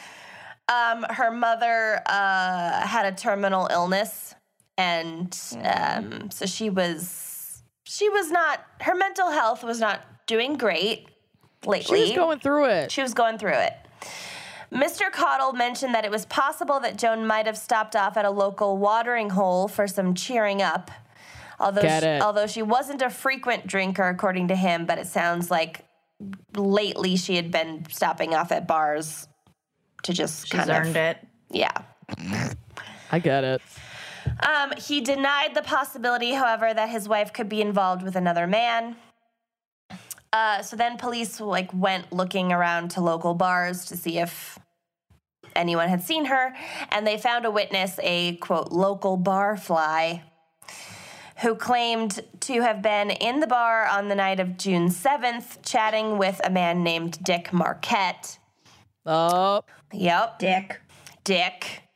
her mother had a terminal illness, and so she was not, her mental health was not doing great lately. She was going through it. Mr. Cottle mentioned that it was possible that Joan might have stopped off at a local watering hole for some cheering up, although she wasn't a frequent drinker, according to him, but it sounds like lately she had been stopping off at bars to just kind of earned it. Yeah. I get it. He denied the possibility, however, that his wife could be involved with another man. So then police went looking around to local bars to see if anyone had seen her, and they found a witness, a, quote, local bar fly, who claimed to have been in the bar on the night of June 7th chatting with a man named Dick Marquette. Oh. Yep. Dick.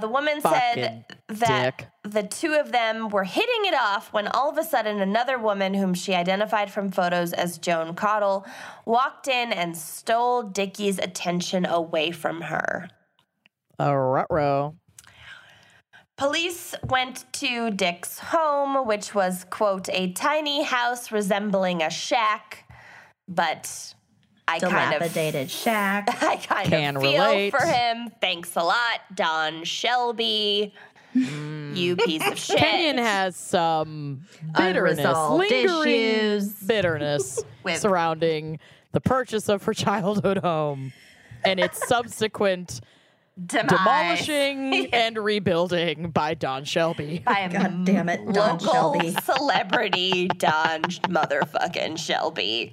The woman said that the 2 of them were hitting it off when all of a sudden another woman, whom she identified from photos as Joan Cottle, walked in and stole Dickie's attention away from her. A ruh-roh. Police went to Dick's home, which was, quote, a tiny house resembling a shack, but... I kind of feel for him. Thanks a lot, Don Shelby. You piece of shit. Kenyon has some lingering bitterness surrounding the purchase of her childhood home and its subsequent demolishing and rebuilding by Don Shelby. God damn it, Don Shelby. Celebrity Don motherfucking Shelby.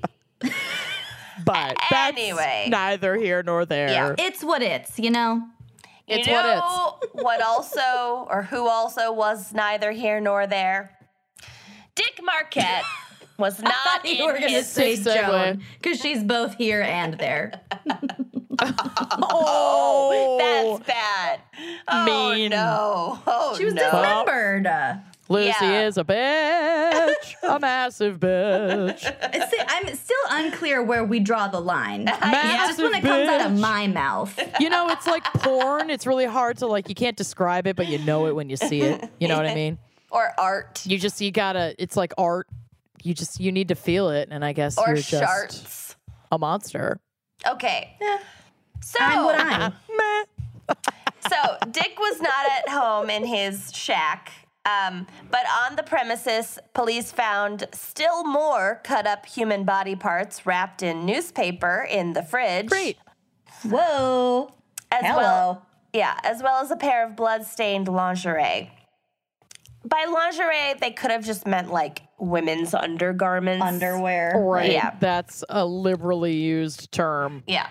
But anyway, that's neither here nor there. Yeah, it's what it's, you know? It's what it's. What also, or who also was neither here nor there? Dick Marquette was not in his situation. Because she's both here and there. Oh, that's bad. Oh, mean. No. Oh, she was dismembered. Lucy is a bitch, a massive bitch. I'm still unclear where we draw the line. Just when it comes out of my mouth. You know, it's like porn. It's really hard to, you can't describe it, but you know it when you see it. You know what I mean? Or art. You gotta, it's like art. You need to feel it, and I guess you're just a monster. Okay. Yeah. So. I'm what I'm. So, Dick was not at home in his shack. But on the premises, police found still more cut-up human body parts wrapped in newspaper in the fridge. Great. Whoa. As well as a pair of blood-stained lingerie. By lingerie, they could have just meant, women's undergarments. Underwear. Right. Yeah. That's a liberally used term. Yeah.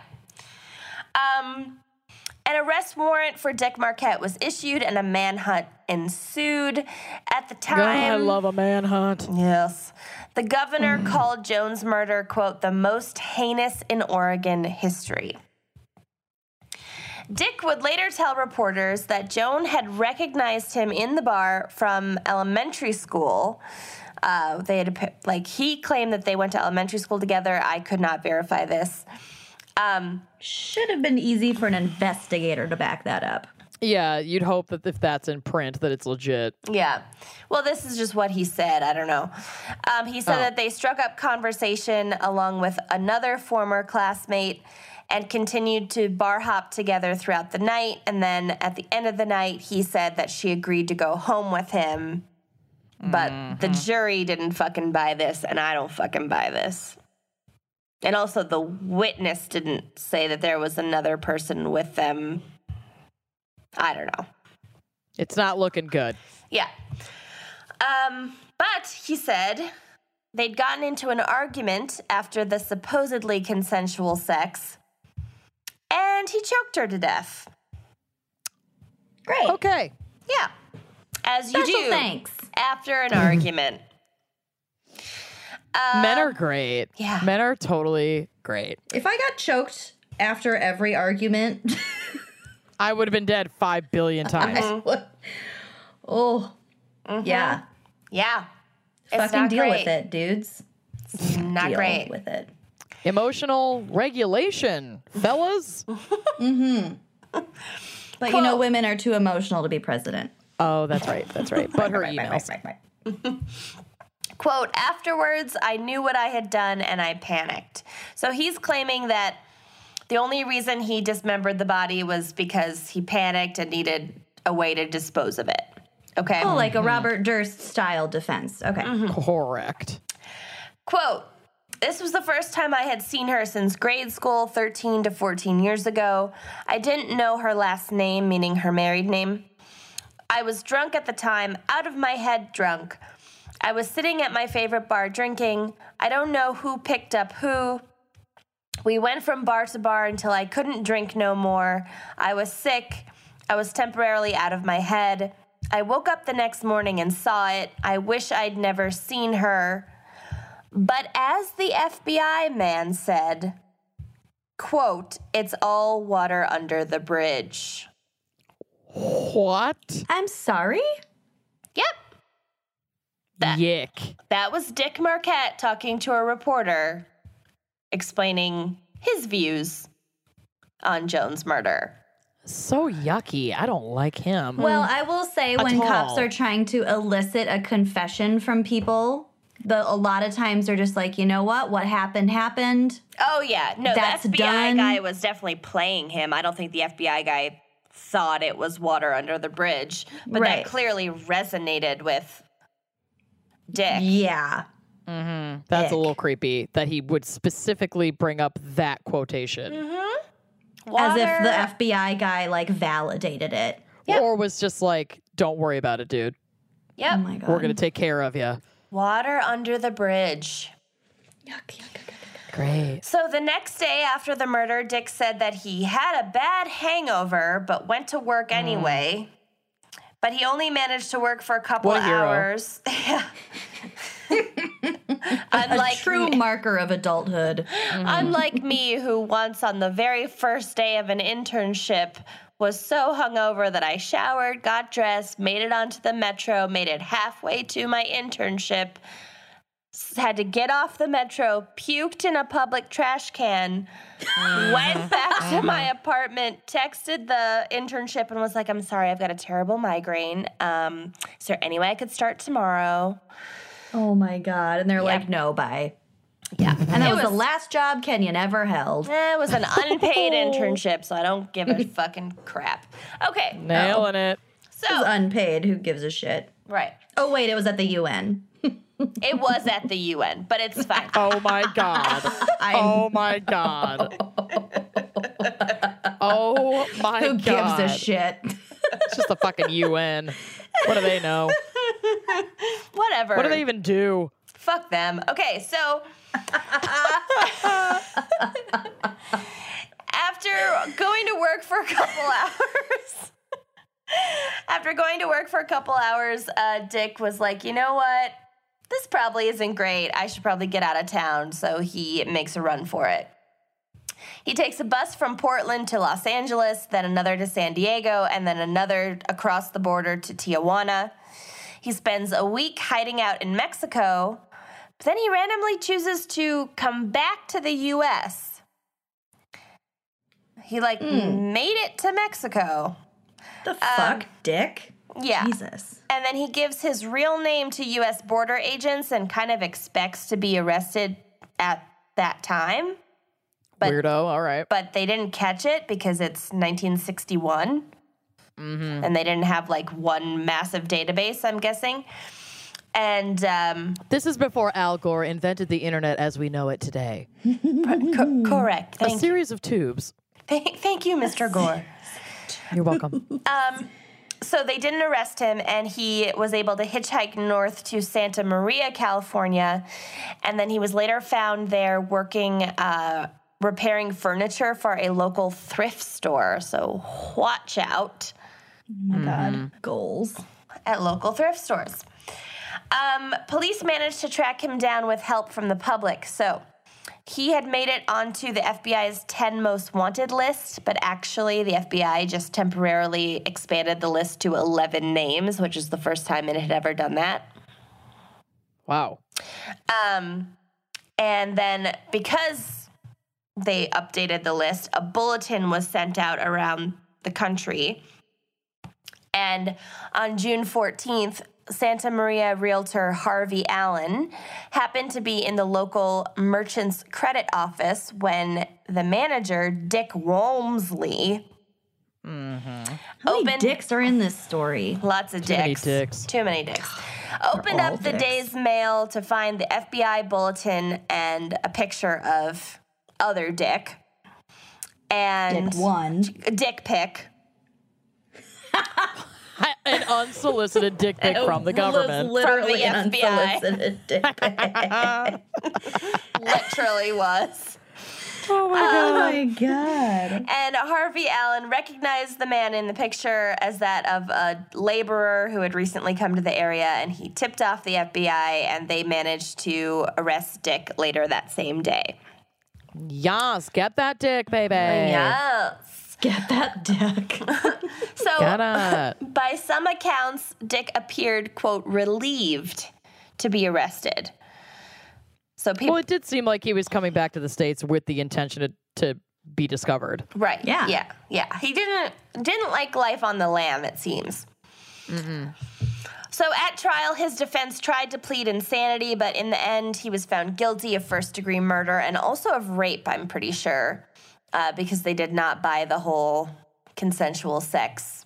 An arrest warrant for Dick Marquette was issued, and a manhunt ensued. At the time... God, I love a manhunt. Yes. The governor called Joan's murder, quote, the most heinous in Oregon history. Dick would later tell reporters that Joan had recognized him in the bar from elementary school. He claimed that they went to elementary school together. I could not verify this. Should have been easy for an investigator to back that up. Yeah, you'd hope that if that's in print that it's legit. Yeah. Well, this is just what he said. I don't know. He said that they struck up conversation along with another former classmate and continued to bar hop together throughout the night. And then at the end of the night, he said that she agreed to go home with him. But the jury didn't fucking buy this, and I don't fucking buy this. And also the witness didn't say that there was another person with them. I don't know. It's not looking good. Yeah. But he said they'd gotten into an argument after the supposedly consensual sex, and he choked her to death. Great. Okay. Yeah. As you do. Thanks. After an argument. Men are great. Yeah. Men are totally great. If I got choked after every argument... I would have been dead 5 billion times. Yeah. Yeah. It's fucking deal with it, dudes. It's not great. Deal with it. Emotional regulation, fellas. But you know, women are too emotional to be president. Oh, that's right. That's right. But her emails. Right. Quote, afterwards, I knew what I had done and I panicked. So he's claiming that the only reason he dismembered the body was because he panicked and needed a way to dispose of it. Okay. Oh, like a Robert Durst-style defense. Okay. Correct. Quote, this was the first time I had seen her since grade school 13 to 14 years ago. I didn't know her last name, meaning her married name. I was drunk at the time, out of my head drunk. I was sitting at my favorite bar drinking. I don't know who picked up who. We went from bar to bar until I couldn't drink no more. I was sick. I was temporarily out of my head. I woke up the next morning and saw it. I wish I'd never seen her. But as the FBI man said, quote, it's all water under the bridge. What? I'm sorry? Yep. Yick. That was Dick Marquette talking to a reporter, explaining his views on Joan's murder. So yucky. I don't like him. Well, I will say when cops are trying to elicit a confession from people, a lot of times they're just like, you know what happened, happened. Oh, yeah. No, the FBI guy was definitely playing him. I don't think the FBI guy thought it was water under the bridge, but that clearly resonated with Dick. Yeah. That's a little creepy that he would specifically bring up that quotation. As if the FBI guy, like, validated it. Yep. Or was just like, don't worry about it, dude. Yep. Oh my God. We're going to take care of you. Water under the bridge. Yuck, yuck, yuck, yuck. Great. So the next day after the murder, Dick said that he had a bad hangover but went to work anyway. But he only managed to work for a couple hours. Unlike a true marker of adulthood. Unlike me, who once on the very first day of an internship was so hungover that I showered, got dressed, made it onto the metro, made it halfway to my internship, had to get off the metro, puked in a public trash can, went back to my apartment, texted the internship and was like, I'm sorry, I've got a terrible migraine. Is there any way I could start tomorrow? Oh, my God. And they're like, no, bye. Yeah. And that was the last job Kenyon ever held. It was an unpaid internship, so I don't give a fucking crap. Okay. Nailing it. So, it was unpaid. Who gives a shit? Right. Oh, wait. It was at the UN. It was at the UN, but it's fine. Oh, my God. Oh, my God. Oh, my God. Who gives a shit? It's just the fucking UN. What do they know? Whatever. What do they even do? Fuck them. Okay, so after going to work for a couple hours, Dick was like, you know what? This probably isn't great. I should probably get out of town. So he makes a run for it. He takes a bus from Portland to Los Angeles, then another to San Diego, and then another across the border to Tijuana. He spends a week hiding out in Mexico, but then he randomly chooses to come back to the U.S. He, made it to Mexico. the fuck, Dick? Yeah. Jesus. And then he gives his real name to U.S. border agents and kind of expects to be arrested at that time. But, weirdo, all right. But they didn't catch it because it's 1961. Mm-hmm. And they didn't have, like, one massive database, I'm guessing. And this is before Al Gore invented the internet as we know it today. Correct. Thank you. A series of tubes. Thank you, Mr. Gore. You're welcome. So they didn't arrest him, and he was able to hitchhike north to Santa Maria, California. And then he was later found there working, repairing furniture for a local thrift store. So watch out. Oh, my God. Goals. At local thrift stores. Police managed to track him down with help from the public. So he had made it onto the FBI's 10 most wanted list, but actually the FBI just temporarily expanded the list to 11 names, which is the first time it had ever done that. Wow. And then because they updated the list, a bulletin was sent out around the country. And on June 14th, Santa Maria realtor Harvey Allen happened to be in the local merchant's credit office when the manager, Dick Walmsley, How many dicks are in this story? Lots of dicks. Too many dicks. Opened up the day's mail to find the FBI bulletin and a picture of other Dick. And Dick one. Dick pic. An unsolicited dick pic from the government. Literally from the FBI. Unsolicited dick pic. Literally was. Oh, my God. And Harvey Allen recognized the man in the picture as that of a laborer who had recently come to the area, and he tipped off the FBI, and they managed to arrest Dick later that same day. Yas, get that dick, baby. Yes. Get that dick. So, by some accounts, Dick appeared, quote, relieved to be arrested. So people. Well, it did seem like he was coming back to the States with the intention to be discovered. Right. Yeah. Yeah. Yeah. He didn't like life on the lam, it seems. Mm-hmm. So at trial, his defense tried to plead insanity, but in the end, he was found guilty of first-degree murder and also of rape, I'm pretty sure. Because they did not buy the whole consensual sex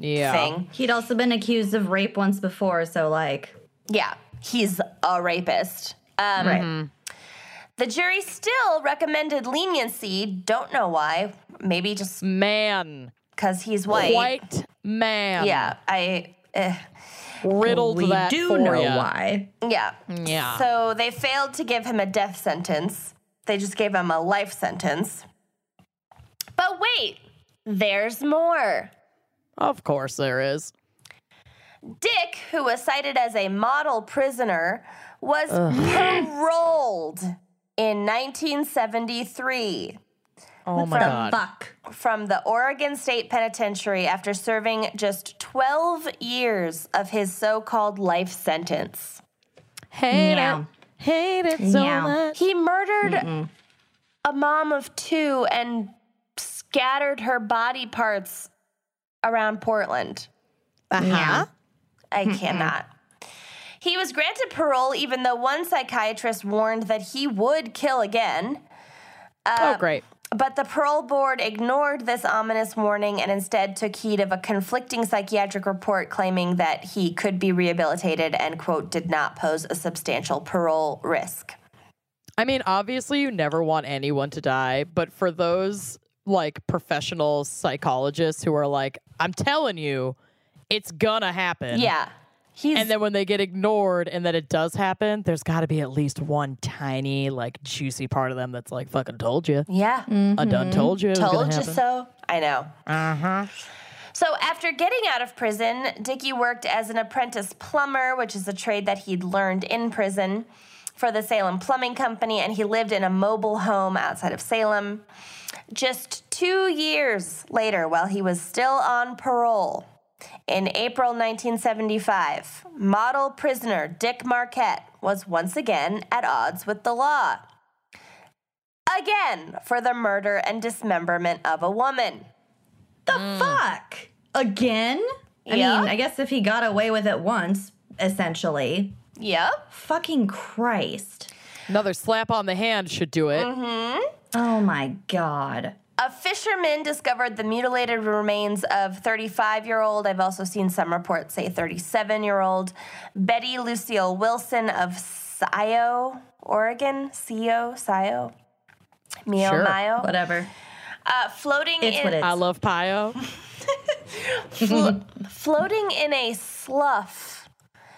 thing. He'd also been accused of rape once before, so, like... Yeah, he's a rapist. Right. The jury still recommended leniency. Don't know why. Maybe just... Man. Because he's white. White man. Yeah, riddled we that do for know ya. Why. Yeah. Yeah. So they failed to give him a death sentence. They just gave him a life sentence. But wait, there's more. Of course there is. Dick, who was cited as a model prisoner, was paroled in 1973. Oh, my God. Fuck. From the Oregon State Penitentiary after serving just 12 years of his so-called life sentence. Hate it so much. He murdered a mom of two and... scattered her body parts around Portland. I cannot. He was granted parole, even though one psychiatrist warned that he would kill again. Great. But the parole board ignored this ominous warning and instead took heed of a conflicting psychiatric report claiming that he could be rehabilitated and, quote, did not pose a substantial parole risk. I mean, obviously you never want anyone to die, but for those... like professional psychologists who are like, I'm telling you, it's gonna happen. Yeah. And then when they get ignored and that it does happen, there's got to be at least one tiny, like, juicy part of them that's like, fucking told you. Yeah. Mm-hmm. I done told you. Told you so. I know. Uh-huh. So after getting out of prison, Dickie worked as an apprentice plumber, which is a trade that he'd learned in prison, for the Salem Plumbing Company, and he lived in a mobile home outside of Salem. Just 2 years later, while he was still on parole, in April 1975, model prisoner Dick Marquette was once again at odds with the law. Again, for the murder and dismemberment of a woman. The fuck? again? I mean, I guess if he got away with it once, essentially. Yeah. Fucking Christ. Another slap on the hand should do it. Mm-hmm. Oh, my God. A fisherman discovered the mutilated remains of 35-year-old. I've also seen some reports say 37-year-old. Betty Lucille Wilson of Scio, Oregon. Scio. Mayo. Whatever. Floating it's in... What it's. I love Pio. Floating in a slough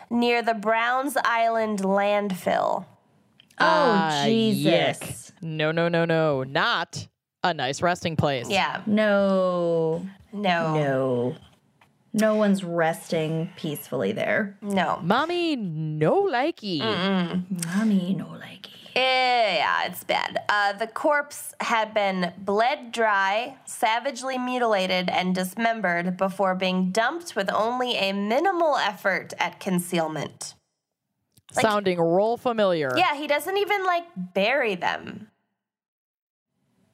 near the Browns Island landfill. Oh, Jesus. Yuck. No. Not a nice resting place. Yeah. No. No one's resting peacefully there. No. Mommy, no likey. Mm-mm. Mommy, no likey. Yeah, it's bad. The corpse had been bled dry, savagely mutilated, and dismembered before being dumped with only a minimal effort at concealment. Like, sounding roll familiar. Yeah, he doesn't even, bury them.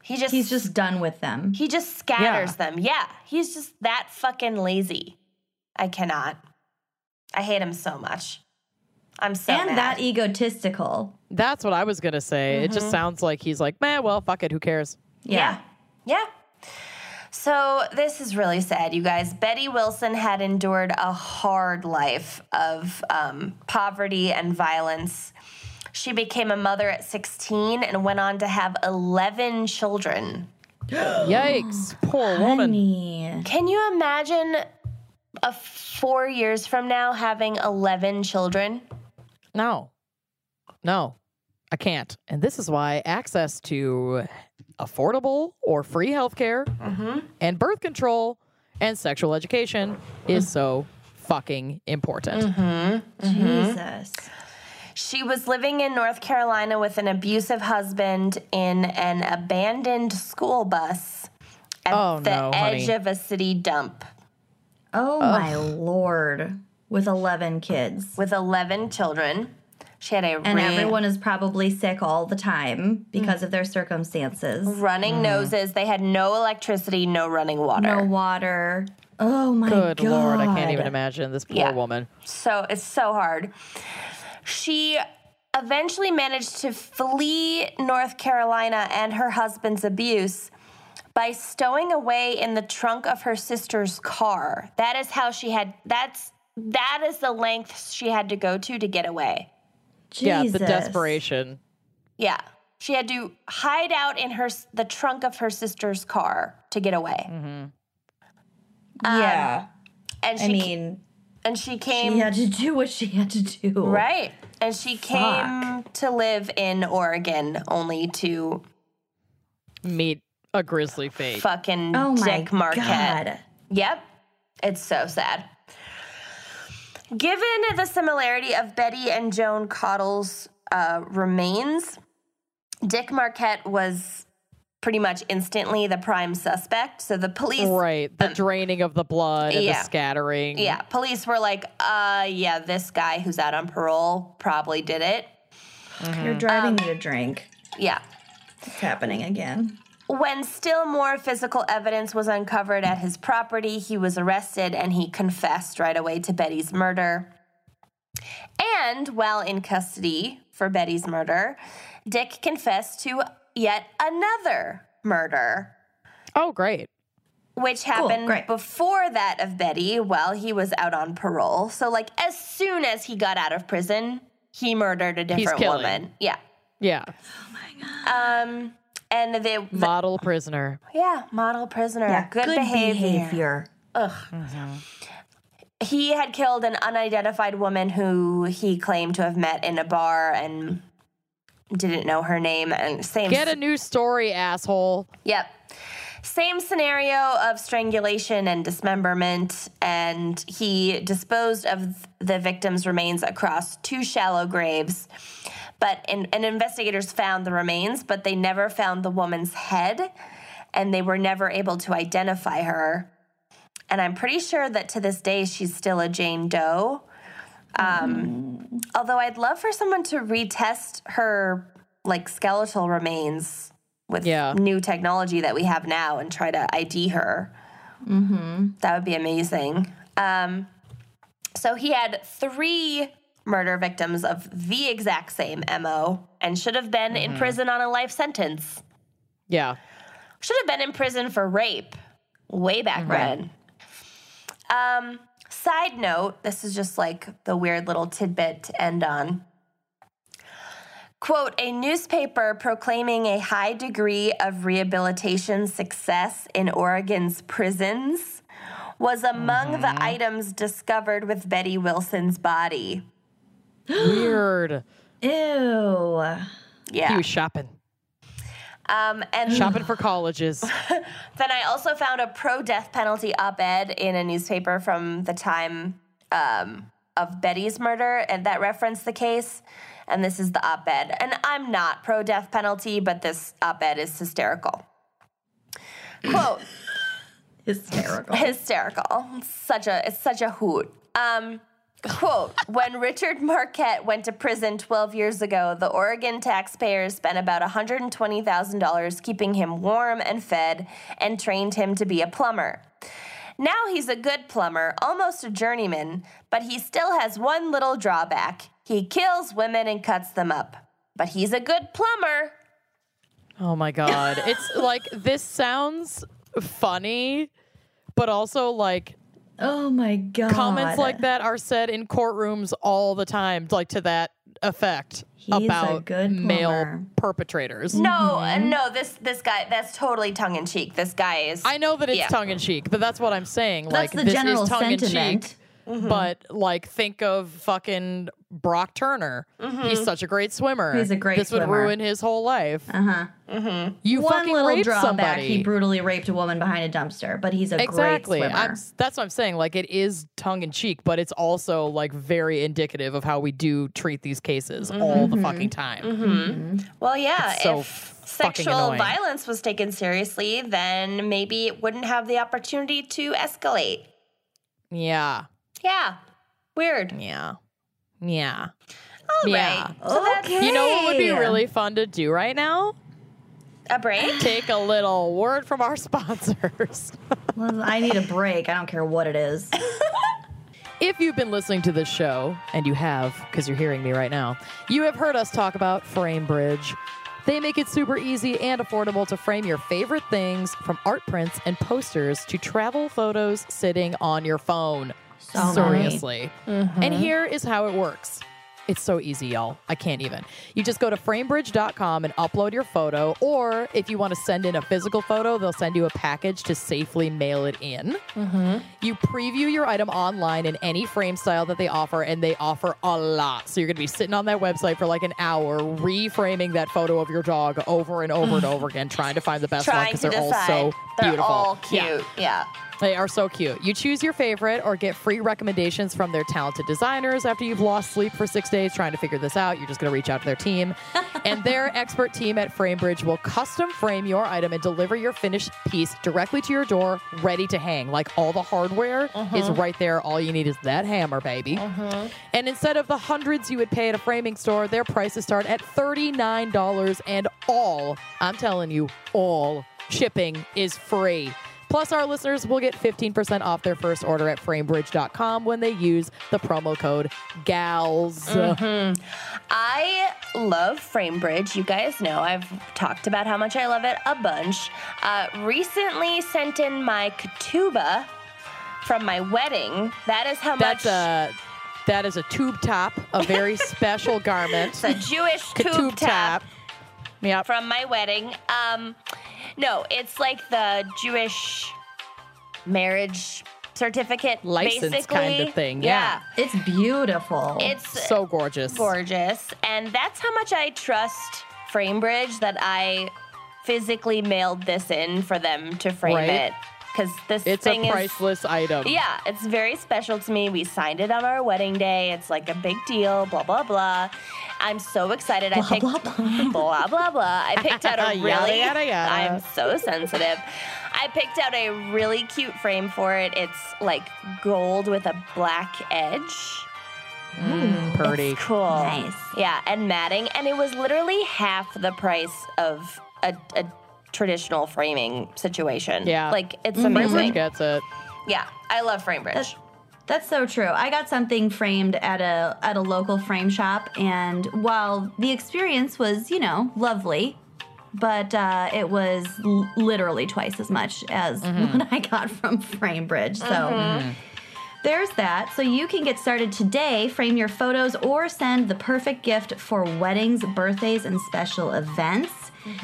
He's just done with them. He just scatters them. Yeah, he's just that fucking lazy. I cannot. I hate him so much. I'm so mad. And that egotistical. That's what I was going to say. Mm-hmm. It just sounds like he's like, man, well, fuck it. Who cares? Yeah. So this is really sad, you guys. Betty Wilson had endured a hard life of poverty and violence. She became a mother at 16 and went on to have 11 children. Yikes. Poor woman. Can you imagine 4 years from now having 11 children? No, I can't. And this is why access to affordable or free healthcare and birth control and sexual education is so fucking important. Mm-hmm. Jesus. She was living in North Carolina with an abusive husband in an abandoned school bus at the edge of a city dump. Oh, my Lord. With 11 kids. With 11 children. She had and everyone is probably sick all the time because of their circumstances. Running noses. They had no electricity, no running water. Oh, my God. Good Lord. I can't even imagine this poor woman. So it's so hard. She eventually managed to flee North Carolina and her husband's abuse by stowing away in the trunk of her sister's car. That is how she had, that is the length she had to go to get away. Jesus. Yeah, the desperation. Yeah. She had to hide out in the trunk of her sister's car to get away. Mm-hmm. Yeah. And she came. She had to do what she had to do. Right. And she came to live in Oregon only to meet a grisly fate. Fucking Dick Marquette. God. Yep. It's so sad. Given the similarity of Betty and Joan Cottle's remains, Dick Marquette was pretty much instantly the prime suspect. So the police... Right, the draining of the blood and the scattering. Yeah, police were like, this guy who's out on parole probably did it. Mm-hmm. You're driving me to drink. Yeah. It's happening again. When still more physical evidence was uncovered at his property, he was arrested and he confessed right away to Betty's murder. And while in custody for Betty's murder, Dick confessed to yet another murder. Oh, great. Which happened before that of Betty while he was out on parole. So, as soon as he got out of prison, he murdered a different woman. Yeah. Yeah. Oh, my God. And model prisoner. Yeah, model prisoner. Yeah, good behavior. Ugh. Mm-hmm. He had killed an unidentified woman who he claimed to have met in a bar and didn't know her name. And get a new story, asshole. Yep. Same scenario of strangulation and dismemberment, and he disposed of the victim's remains across two shallow graves. But and investigators found the remains, but they never found the woman's head, and they were never able to identify her. And I'm pretty sure that to this day she's still a Jane Doe. Although I'd love for someone to retest her skeletal remains with new technology that we have now and try to ID her. Mm-hmm. That would be amazing. So he had 3 murder victims of the exact same MO and should have been in prison on a life sentence. Yeah. Should have been in prison for rape way back when. Side note, this is just like the weird little tidbit to end on. Quote, a newspaper proclaiming a high degree of rehabilitation success in Oregon's prisons was among the items discovered with Betty Wilson's body. Weird. Ew. Yeah. He was shopping. And shopping for colleges. Then I also found a pro-death penalty op-ed in a newspaper from the time of Betty's murder, and that referenced the case. And this is the op-ed. And I'm not pro-death penalty, but this op-ed is hysterical. Quote. Hysterical. It's such a hoot. Quote, when Richard Marquette went to prison 12 years ago, the Oregon taxpayers spent about $120,000 keeping him warm and fed and trained him to be a plumber. Now he's a good plumber, almost a journeyman, but he still has one little drawback. He kills women and cuts them up. But he's a good plumber. Oh, my God. It's like, this sounds funny, but also like... Oh my God. Comments like that are said in courtrooms all the time, like to that effect. He's about a good male perpetrators. No, no, this guy, that's totally tongue in cheek. This guy is. I know that it's tongue in cheek, but that's what I'm saying. That's like, the general this is tongue sentiment. In cheek. Mm-hmm. But like, think of fucking Brock Turner. Mm-hmm. He's such a great swimmer. He's a great swimmer. This would ruin his whole life. Uh-huh. Mm-hmm. You one fucking little raped drawback, somebody. He brutally raped a woman behind a dumpster, but he's a great swimmer. That's what I'm saying. Like, it is tongue in cheek, but it's also like very indicative of how we do treat these cases all the fucking time. Mm-hmm. Mm-hmm. Well, yeah. If sexual violence was taken seriously, then maybe it wouldn't have the opportunity to escalate. Yeah. Yeah. Weird. Yeah. Yeah. All right. So okay. You know what would be really fun to do right now? A break? Take a little word from our sponsors. Well, I need a break. I don't care what it is. If you've been listening to this show, and you have, because you're hearing me right now, you have heard us talk about FrameBridge. They make it super easy and affordable to frame your favorite things, from art prints and posters to travel photos sitting on your phone. So seriously. And here is how it works. It's so easy, y'all. I can't even. You just go to framebridge.com and upload your photo, or if you want to send in a physical photo, they'll send you a package to safely mail it in. You preview your item online in any frame style that they offer, and they offer a lot. So you're going to be sitting on that website for like an hour reframing that photo of your dog over and over and over again, trying to find the best one, because they're all so beautiful. They're all cute. Yeah. They are so cute. You choose your favorite or get free recommendations from their talented designers. After you've lost sleep for 6 days trying to figure this out, you're just going to reach out to their team. And their expert team at FrameBridge will custom frame your item and deliver your finished piece directly to your door, ready to hang. Like, all the hardware is right there. All you need is that hammer, baby. And instead of the hundreds you would pay at a framing store, their prices start at $39, and all, I'm telling you, all shipping is free. Plus, our listeners will get 15% off their first order at framebridge.com when they use the promo code GALS. I love FrameBridge. You guys know I've talked about how much I love it a bunch. Recently sent in my ketubah from my wedding. That is how much... that is a tube top, a very special garment. It's a Jewish tube top. Yep. From my wedding. No, it's like the Jewish marriage certificate, license basically. Kind of thing. Yeah, it's beautiful. It's so gorgeous. Gorgeous, and that's how much I trust FrameBridge that I physically mailed this in for them to frame it, because this thing is a priceless item. Yeah, it's very special to me. We signed it on our wedding day. It's like a big deal. Blah blah blah. I'm so excited. Blah, I picked blah blah. Blah blah blah. I picked out a really yada. I'm so sensitive. I picked out a really cute frame for it. It's like gold with a black edge. Pretty. It's cool. Nice. Yeah, and matting. And it was literally half the price of a traditional framing situation. Yeah. Like, it's amazing. FrameBridge gets it. Yeah. I love FrameBridge. That's so true. I got something framed at a local frame shop, and while the experience was, you know, lovely, but it was literally twice as much as what I got from FrameBridge. So there's that. So you can get started today, frame your photos, or send the perfect gift for weddings, birthdays, and special events.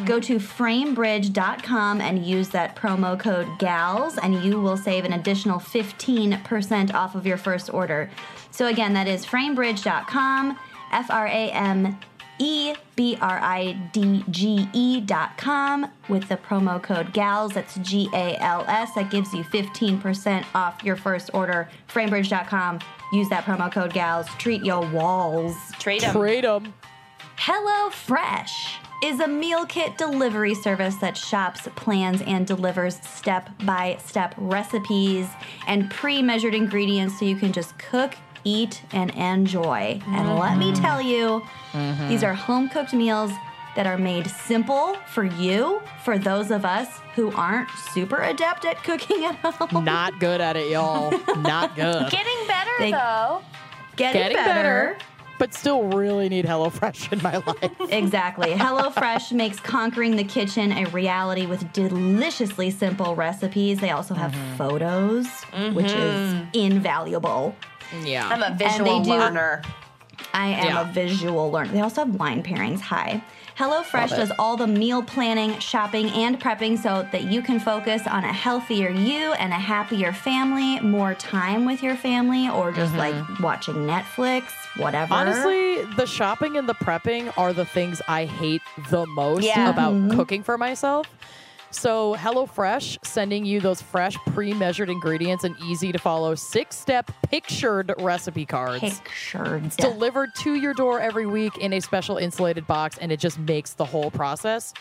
Go to framebridge.com and use that promo code GALS, and you will save an additional 15% off of your first order. So again, that is framebridge.com, FrameBridge.com with the promo code GALS. That's GALS. That gives you 15% off your first order. Framebridge.com. Use that promo code GALS. Treat your walls. Treat them. Treat them. HelloFresh is a meal kit delivery service that shops, plans, and delivers step-by-step recipes and pre-measured ingredients so you can just cook, eat, and enjoy. And let me tell you, these are home-cooked meals that are made simple for you, for those of us who aren't super adept at cooking at home. Not good at it, y'all. Not good. Getting better, though. Getting better. But still really need HelloFresh in my life. Exactly. HelloFresh makes conquering the kitchen a reality with deliciously simple recipes. They also have photos, which is invaluable. Yeah. I'm a visual learner. I am a visual learner. They also have wine pairings. Hi. HelloFresh does all the meal planning, shopping, and prepping so that you can focus on a healthier you and a happier family, more time with your family, or just like watching Netflix, whatever. Honestly, the shopping and the prepping are the things I hate the most about cooking for myself. So HelloFresh, sending you those fresh, pre-measured ingredients and easy-to-follow 6-step pictured recipe cards. Pictured. Delivered to your door every week in a special insulated box, and it just makes the whole process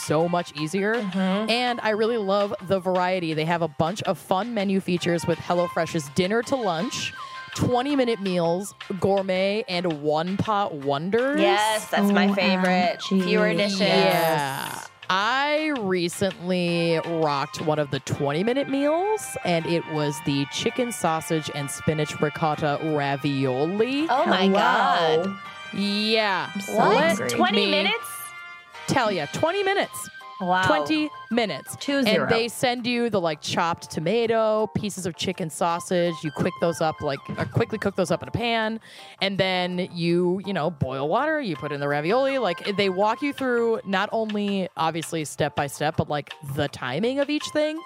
so much easier. And I really love the variety. They have a bunch of fun menu features with HelloFresh's dinner to lunch, 20-minute meals, gourmet, and one-pot wonders. Yes, that's my favorite. Fewer dishes. Yeah. I recently rocked one of the 20-minute meals, and it was the chicken sausage and spinach ricotta ravioli. Oh, my God. Yeah. What? 20 minutes? Tell ya, 20 minutes. Wow. 20 minutes. 2-0. And they send you the, like, chopped tomato, pieces of chicken sausage. You quick those up, like, or quickly cook those up in a pan. And then you know, boil water. You put in the ravioli. Like, they walk you through not only, obviously, step by step, but, like, the timing of each thing,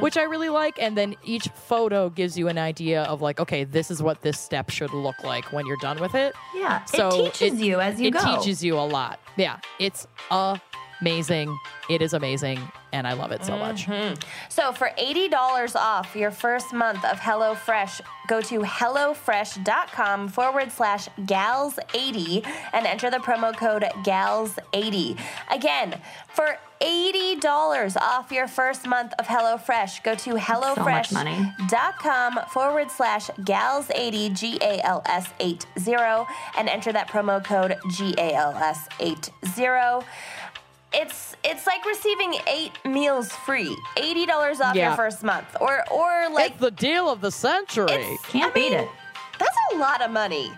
which I really like. And then each photo gives you an idea of, like, okay, this is what this step should look like when you're done with it. Yeah. So it teaches you as you go. It teaches you a lot. Yeah. It's amazing. It is amazing, and I love it so much. So for $80 off your first month of HelloFresh, go to hellofresh.com/gals80 and enter the promo code GALS80. Again, for $80 off your first month of HelloFresh, go to hellofresh.com/gals80, GALS80, and enter that promo code GALS80. It's like receiving 8 meals free, $80 off your first month, or like it's the deal of the century. Can't beat it. That's a lot of money.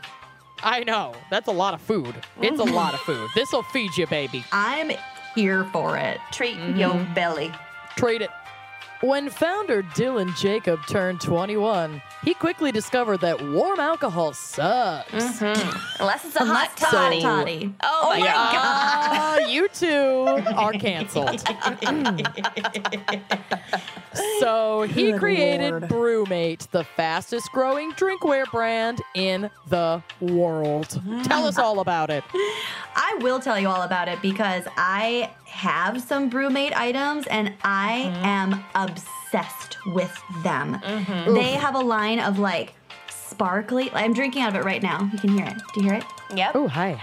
I know, that's a lot of food. It's a lot of food. This will feed you, baby. I'm here for it. Treat your belly. Treat it. When founder Dylan Jacob turned 21, he quickly discovered that warm alcohol sucks. Unless it's a hot toddy. Oh my God. You two are canceled. So he created BrewMate, the fastest growing drinkware brand in the world. Tell us all about it. I will tell you all about it because I have some BrewMate items and I am obsessed with them. They have a line of like sparkly. I'm drinking out of it right now. You can hear it. Do you hear it? Yep. Oh, hi.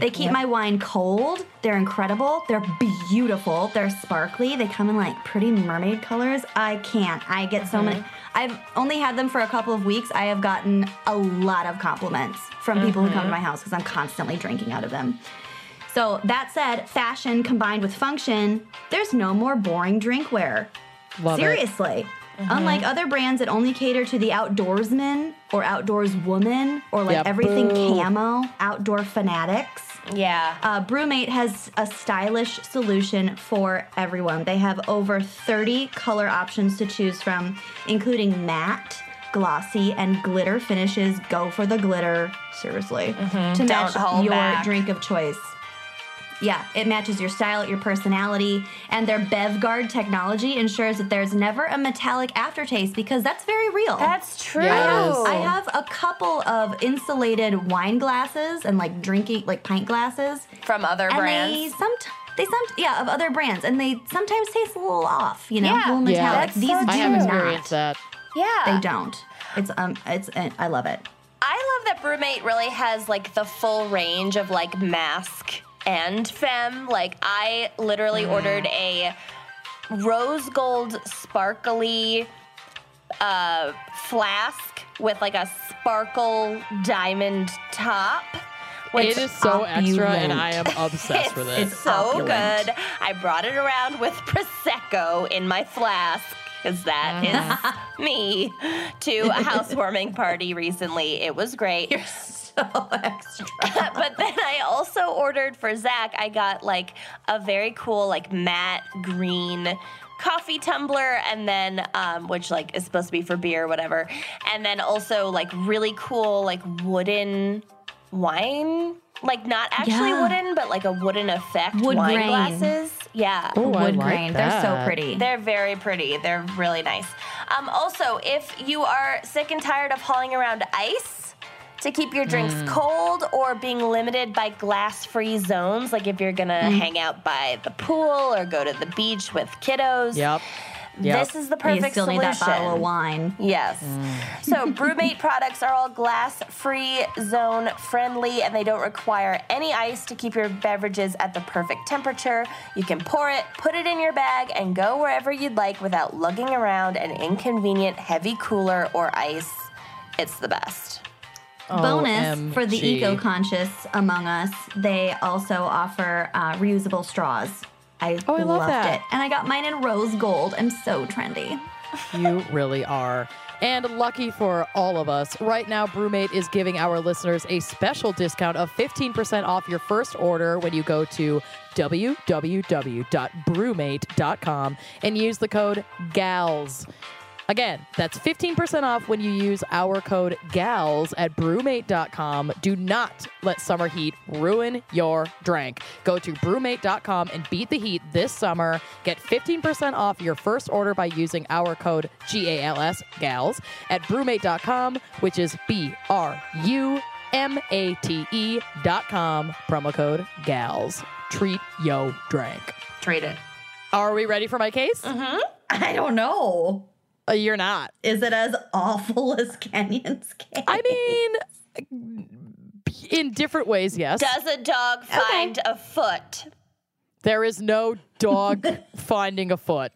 They keep my wine cold. They're incredible. They're beautiful. They're sparkly. They come in like pretty mermaid colors. I can't. I get so many. I've only had them for a couple of weeks. I have gotten a lot of compliments from people who come to my house because I'm constantly drinking out of them. So that said, fashion combined with function, there's no more boring drinkware. Love Seriously. It. Mm-hmm. Unlike other brands that only cater to the outdoorsman or outdoorswoman or like everything camo, outdoor fanatics. Yeah. BrewMate has a stylish solution for everyone. They have over 30 color options to choose from, including matte, glossy, and glitter finishes. Go for the glitter, seriously, to match your drink of choice. Yeah, it matches your style, your personality, and their BevGuard technology ensures that there's never a metallic aftertaste because that's very real. That's true. Yes. I have a couple of insulated wine glasses and like drinking, like pint glasses. From other brands? And they of other brands, and they sometimes taste a little off, you know, a little metallic. These do not. I have experienced that. Yeah. They don't. It's I love it. I love that BrewMate really has like the full range of like mask and femme. Like, I literally ordered a rose gold sparkly flask with like a sparkle diamond top. Which it is so extra, and I am obsessed with it. It's so good. I brought it around with Prosecco in my flask. Because that is me, to a housewarming party recently. It was great. You're so extra. But then I also ordered for Zach, I got like a very cool like matte green coffee tumbler, and then which like is supposed to be for beer or whatever. And then also like really cool like wooden wine. Like not actually wooden, but like a wooden effect. Wood wine grain. Glasses. Yeah. Ooh, wood like grain. That. They're so pretty. They're very pretty. They're really nice. Also, if you are sick and tired of hauling around ice to keep your drinks cold, or being limited by glass-free zones, like if you're going to hang out by the pool or go to the beach with kiddos. Yep. This is the perfect solution. You still need that bottle of wine. Yes. So BrewMate products are all glass-free, zone-friendly, and they don't require any ice to keep your beverages at the perfect temperature. You can pour it, put it in your bag, and go wherever you'd like without lugging around an inconvenient heavy cooler or ice. It's the best. Bonus for the eco-conscious among us, they also offer reusable straws. I loved it. And I got mine in rose gold. I'm so trendy. You really are. And lucky for all of us, right now BrewMate is giving our listeners a special discount of 15% off your first order when you go to www.brewmate.com and use the code GALS. Again, that's 15% off when you use our code GALS at brewmate.com. Do not let summer heat ruin your drink. Go to brewmate.com and beat the heat this summer. Get 15% off your first order by using our code GALS at brewmate.com, which is BRUMATE.com. Promo code GALS. Treat yo drink. Treat it. Are we ready for my case? Mm-hmm. I don't know. You're not. Is it as awful as Kenyon's case? I mean, in different ways, yes. Does a dog find a foot? There is no dog finding a foot.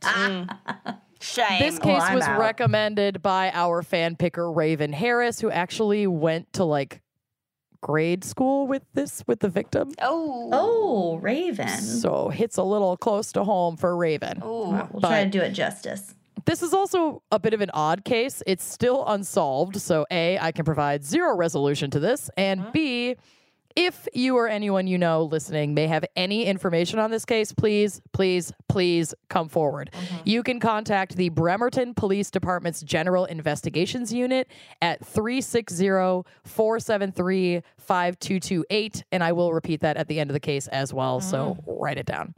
Shame. This case was recommended by our fan picker, Raven Harris, who actually went to like grade school with the victim. Oh, Raven. So hits a little close to home for Raven. Oh, we'll try to do it justice. This is also a bit of an odd case. It's still unsolved, so A, I can provide zero resolution to this, and B, if you or anyone you know listening may have any information on this case, please, please, please come forward. You can contact the Bremerton Police Department's General Investigations Unit at 360-473-5228, and I will repeat that at the end of the case as well, so write it down.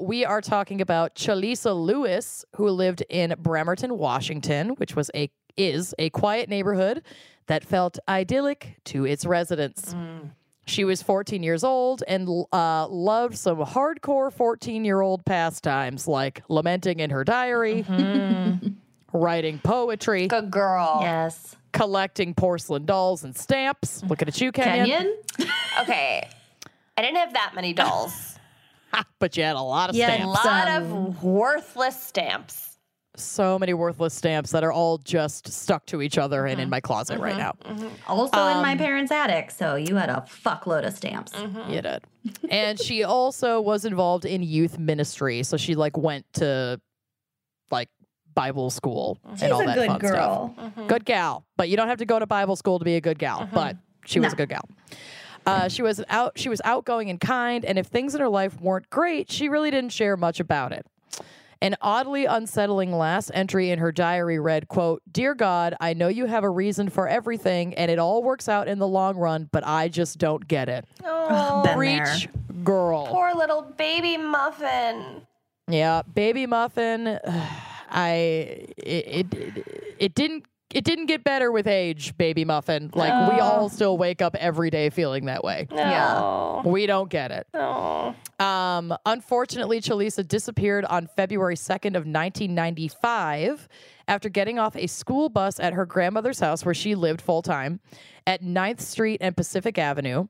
We are talking about Chalisa Lewis, who lived in Bremerton, Washington, which was is a quiet neighborhood that felt idyllic to its residents. She was 14 years old and loved some hardcore 14-year-old pastimes, like lamenting in her diary, writing poetry. Good girl. Yes. Collecting porcelain dolls and stamps. Looking at you, Kenyon? Okay. I didn't have that many dolls. But you had a lot of stamps. A lot of worthless stamps. so many worthless stamps that are all just stuck to each other and in my closet right now. Also in my parents' attic, so you had a fuckload of stamps. You did. And she also was involved in youth ministry, so she like went to like Bible school and all that fun stuff. Good gal, but you don't have to go to Bible school to be a good gal, but she was a good gal. She was outgoing and kind, and if things in her life weren't great, she really didn't share much about it. An oddly unsettling last entry in her diary read, quote, "Dear God, I know you have a reason for everything, and it all works out in the long run, but I just don't get it." Oh, preach, girl. Poor little baby muffin. Yeah, baby muffin. It didn't get better with age, baby muffin. Like, we all still wake up every day feeling that way. Yeah. We don't get it. Unfortunately, Chalisa disappeared on February 2nd of 1995 after getting off a school bus at her grandmother's house where she lived full-time at 9th Street and Pacific Avenue.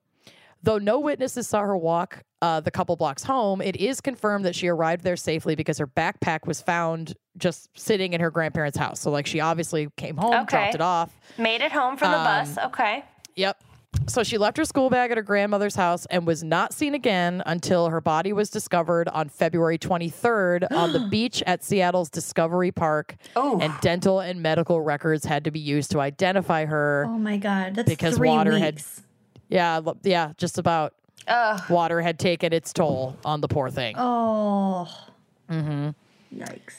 Though no witnesses saw her walk the couple blocks home, it is confirmed that she arrived there safely because her backpack was found just sitting in her grandparents' house. So, like, she obviously came home, dropped it off. Made it home from the bus. Yep. So she left her school bag at her grandmother's house and was not seen again until her body was discovered on February 23rd on the beach at Seattle's Discovery Park. And dental and medical records had to be used to identify her. Oh, my God. That's because 3 weeks. Yeah, just about. Water had taken its toll on the poor thing. Yikes.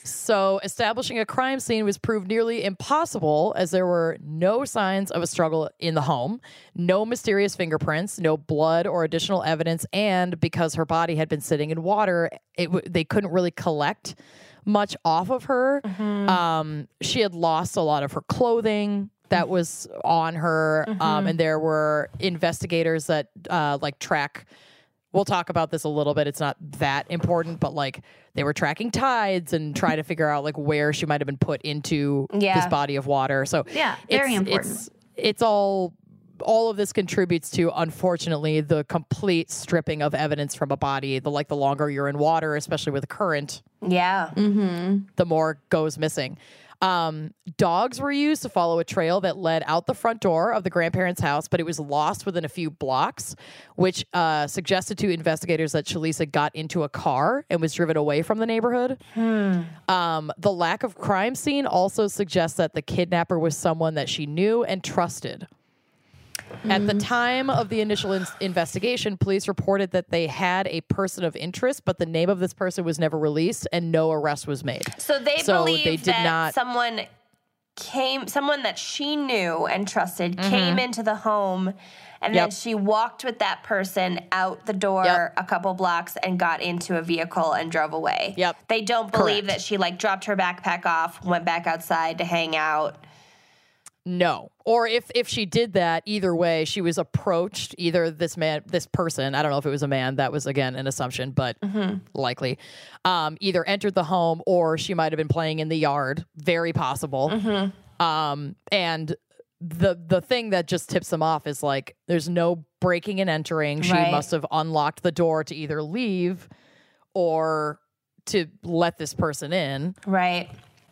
So establishing a crime scene was proved nearly impossible as there were no signs of a struggle in the home, no mysterious fingerprints, no blood or additional evidence, and because her body had been sitting in water, they couldn't really collect much off of her. She had lost a lot of her clothing that was on her, and there were investigators that like track. We'll talk about this a little bit. It's not that important, but like they were tracking tides and trying to figure out like where she might have been put into this body of water. So very important. It's all of this contributes to, unfortunately, the complete stripping of evidence from a body. The longer you're in water, especially with a current, the more goes missing. Dogs were used to follow a trail that led out the front door of the grandparents' house, but it was lost within a few blocks, which suggested to investigators that Chalisa got into a car and was driven away from the neighborhood. The lack of crime scene also suggests that the kidnapper was someone that she knew and trusted. At the time of the initial investigation, police reported that they had a person of interest, but the name of this person was never released and no arrest was made. So they believed that someone that she knew and trusted came into the home, and then she walked with that person out the door a couple blocks and got into a vehicle and drove away. They don't believe that she like dropped her backpack off, went back outside to hang out. No. Or if she did that, either way, she was approached, either this person, I don't know if it was a man, that was, again, an assumption, but likely, either entered the home or she might have been playing in the yard, very possible. And the thing that just tips them off is, like, there's no breaking and entering. She must have unlocked the door to either leave or to let this person in.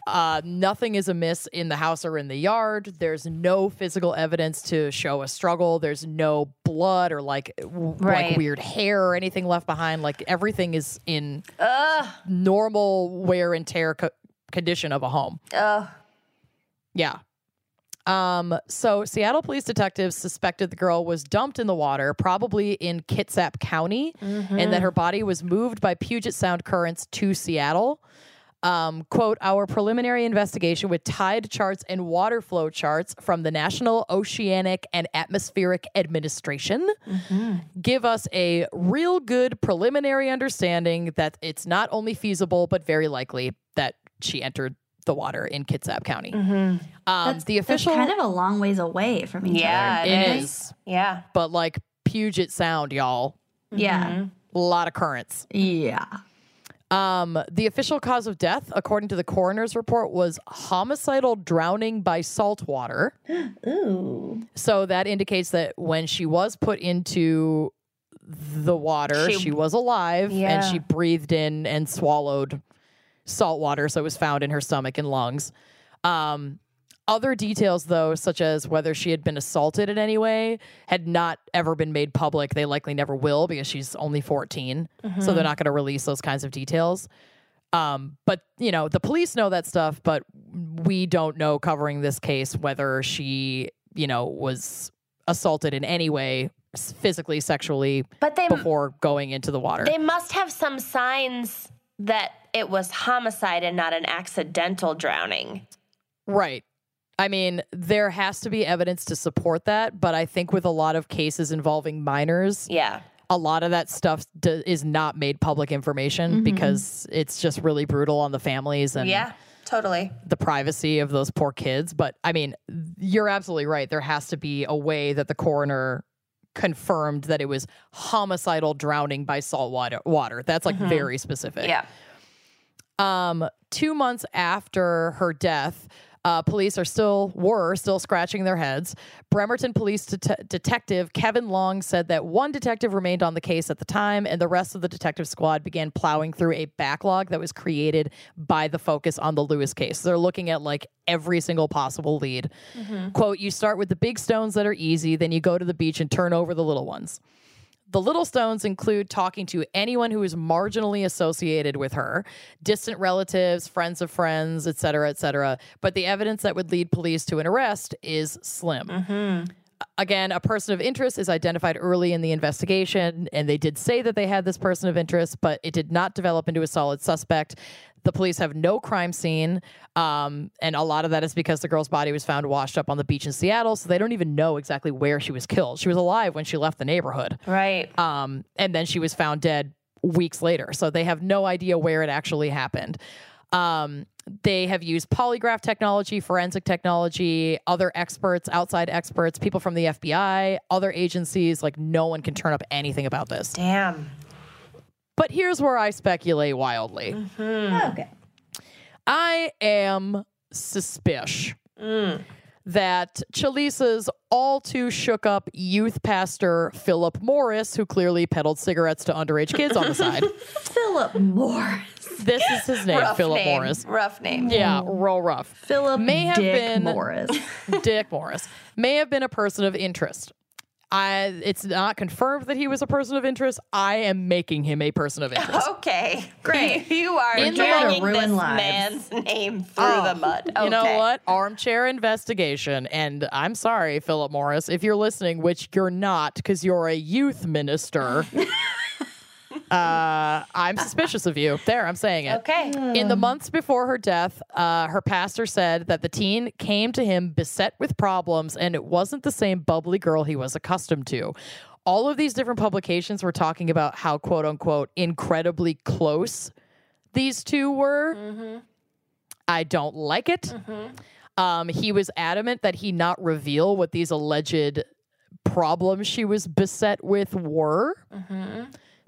Nothing is amiss in the house or in the yard. There's no physical evidence to show a struggle. There's no blood or like weird hair or anything left behind. Like, everything is in normal wear and tear condition of a home. So Seattle police detectives suspected the girl was dumped in the water, probably in Kitsap County, and that her body was moved by Puget Sound currents to Seattle. Quote, "Our preliminary investigation with tide charts and water flow charts from the National Oceanic and Atmospheric Administration give us a real good preliminary understanding that it's not only feasible, but very likely that she entered the water in Kitsap County." That's kind of a long ways away from each other. It is. Yeah. But like Puget Sound, y'all. A lot of currents. The official cause of death, according to the coroner's report, was homicidal drowning by salt water. So that indicates that when she was put into the water, she was alive and she breathed in and swallowed salt water, so it was found in her stomach and lungs. Other details, though, such as whether she had been assaulted in any way, had not ever been made public. They likely never will because she's only 14, so they're not going to release those kinds of details. But, you know, the police know that stuff, but we don't know covering this case whether she, you know, was assaulted in any way, physically, sexually, but they, before going into the water. They must have some signs that it was homicide and not an accidental drowning. Right. I mean, there has to be evidence to support that, but I think with a lot of cases involving minors, a lot of that stuff is not made public information because it's just really brutal on the families and the privacy of those poor kids. But, I mean, you're absolutely right. There has to be a way that the coroner confirmed that it was homicidal drowning by salt water. That's, like, very specific. 2 months after her death, police are still scratching their heads. Bremerton Police Detective Kevin Long said that one detective remained on the case at the time, and the rest of the detective squad began plowing through a backlog that was created by the focus on the Lewis case. So they're looking at, like, every single possible lead. Quote, "You start with the big stones that are easy, then you go to the beach and turn over the little ones. The little stones include talking to anyone who is marginally associated with her, distant relatives, friends of friends, et cetera, et cetera. But the evidence that would lead police to an arrest is slim." Again, a person of interest is identified early in the investigation, and they did say that they had this person of interest, but it did not develop into a solid suspect. The police have no crime scene, and a lot of that is because the girl's body was found washed up on the beach in Seattle, so they don't even know exactly where she was killed. She was alive when she left the neighborhood. And then she was found dead weeks later, so they have no idea where it actually happened. They have used polygraph technology, forensic technology, other experts, outside experts, people from the FBI, other agencies. Like, no one can turn up anything about this. Damn. But here's where I speculate wildly. Okay. I am suspicious that Chalisa's all too shook up youth pastor, Philip Morris, who clearly peddled cigarettes to underage kids on the side. Philip Morris. This is his name, Philip Morris. Rough name. Yeah, real rough. Philip Morris. Dick Morris. May have been a person of interest. It's not confirmed that he was a person of interest. I am making him a person of interest. Okay, great. You are dragging this man's name through the mud. Okay. You know what? Armchair investigation. And I'm sorry, Philip Morris, if you're listening, which you're not because you're a youth minister. I'm suspicious of you. There, I'm saying it. Okay. In the months before her death, her pastor said that the teen came to him beset with problems, and it wasn't the same bubbly girl he was accustomed to. All of these different publications were talking about how, quote unquote, incredibly close these two were. I don't like it. He was adamant that he not reveal what these alleged problems she was beset with were.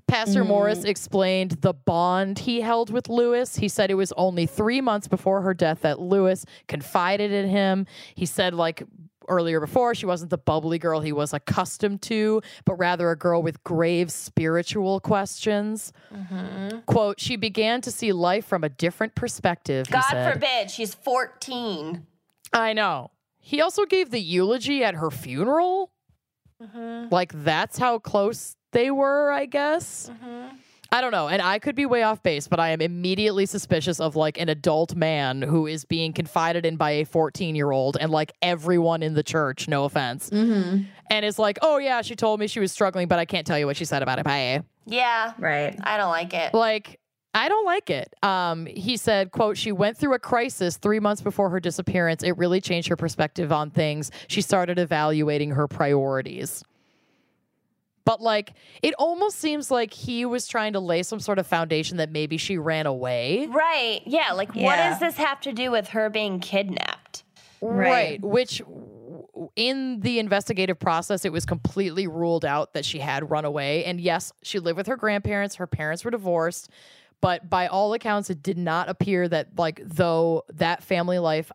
Pastor Morris explained the bond he held with Lewis. He said it was only 3 months before her death that Lewis confided in him. He said, like earlier before, she wasn't the bubbly girl he was accustomed to, but rather a girl with grave spiritual questions. Quote, "She began to see life from a different perspective," God forbid, she's 14. I know. He also gave the eulogy at her funeral. Like, that's how close they were, I guess. I don't know. And I could be way off base, but I am immediately suspicious of, like, an adult man who is being confided in by a 14-year-old and, like, everyone in the church, no offense. And it's like, oh, yeah, she told me she was struggling, but I can't tell you what she said about it. Bye. Yeah. Right. I don't like it. Like, I don't like it. He said, quote, "She went through a crisis 3 months before her disappearance. It really changed her perspective on things. She started evaluating her priorities." But, like, it almost seems like he was trying to lay some sort of foundation that maybe she ran away. Right. Yeah. Like, what does this have to do with her being kidnapped? Right. Which, in the investigative process, it was completely ruled out that she had run away. And yes, she lived with her grandparents. Her parents were divorced. But by all accounts, it did not appear that, like, though that family life,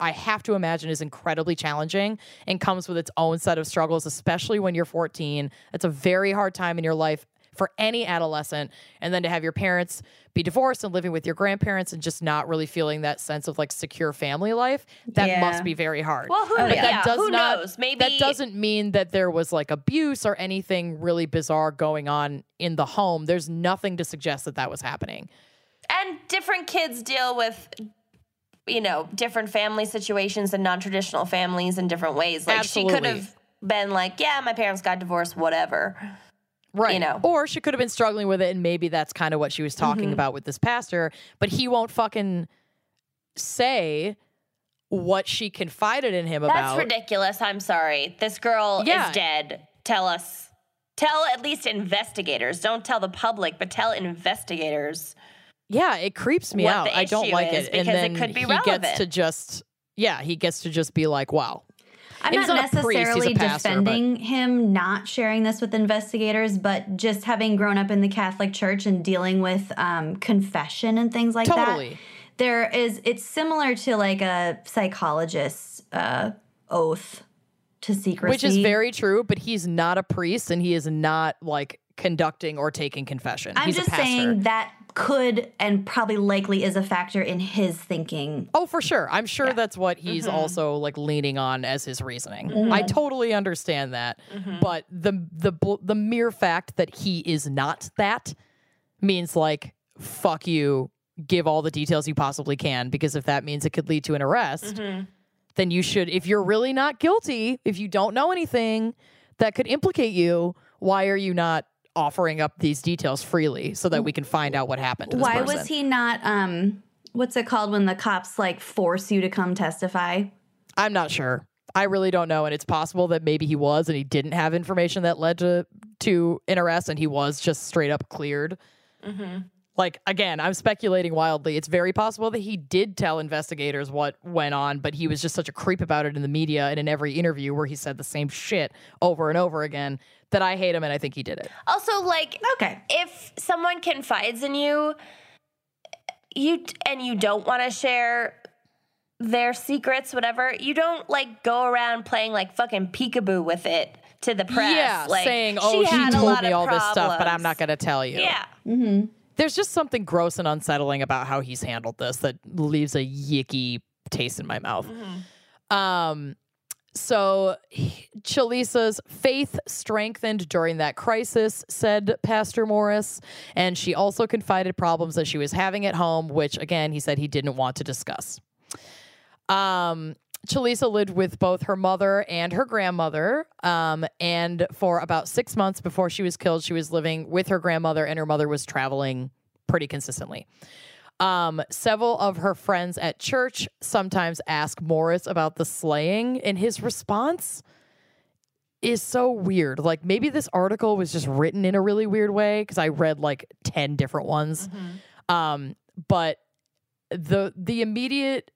I have to imagine, is incredibly challenging and comes with its own set of struggles, especially when you're 14. It's a very hard time in your life for any adolescent, and then to have your parents be divorced and living with your grandparents and just not really feeling that sense of like secure family life, that must be very hard. Well, who knows? Maybe that doesn't mean that there was like abuse or anything really bizarre going on in the home. There's nothing to suggest that that was happening. And different kids deal with, you know, different family situations and non-traditional families in different ways. Like she could have been like, yeah, my parents got divorced, whatever. Right. You know. Or she could have been struggling with it, and maybe that's kind of what she was talking about with this pastor, but he won't fucking say what she confided in him about. That's ridiculous. I'm sorry. This girl is dead. Tell us. Tell at least investigators. Don't tell the public, but tell investigators. Yeah, it creeps me out. I don't like it. And then it could be relevant. He gets to just be like, wow. I'm not necessarily defending him not sharing this with investigators, but just having grown up in the Catholic Church and dealing with confession and things like that. Totally. It's similar to like a psychologist's oath to secrecy. Which is very true, but he's not a priest and he is not like conducting or taking confession. I'm just saying that could and probably likely is a factor in his thinking. Oh, for sure. I'm sure that's what he's also like leaning on as his reasoning. Mm-hmm. I totally understand that. Mm-hmm. But the mere fact that he is not that means like, fuck you, give all the details you possibly can, because if that means it could lead to an arrest, then you should, if you're really not guilty, if you don't know anything that could implicate you, why are you not offering up these details freely so that we can find out what happened to this person? Why was he not, what's it called when the cops like force you to come testify? I'm not sure. I really don't know. And it's possible that maybe he was and he didn't have information that led to an arrest and he was just straight up cleared. Mm-hmm. Like, again, I'm speculating wildly. It's very possible that he did tell investigators what went on, but he was just such a creep about it in the media and in every interview where he said the same shit over and over again that I hate him and I think he did it. Also, like, okay, if someone confides in you and you don't want to share their secrets, whatever, you don't, like, go around playing, like, fucking peekaboo with it to the press. Yeah, like, saying, oh, she told me all this stuff, but I'm not going to tell you. Yeah. Mm-hmm. There's just something gross and unsettling about how he's handled this that leaves a yicky taste in my mouth. Mm-hmm. So Chalisa's faith strengthened during that crisis, said Pastor Morris. And she also confided problems that she was having at home, which, again, he said he didn't want to discuss. Chalisa lived with both her mother and her grandmother, and for about 6 months before she was killed, she was living with her grandmother, and her mother was traveling pretty consistently. Several of her friends at church sometimes ask Morris about the slaying, and his response is so weird. Like, maybe this article was just written in a really weird way, because I read, like, 10 different ones. Mm-hmm. But the immediate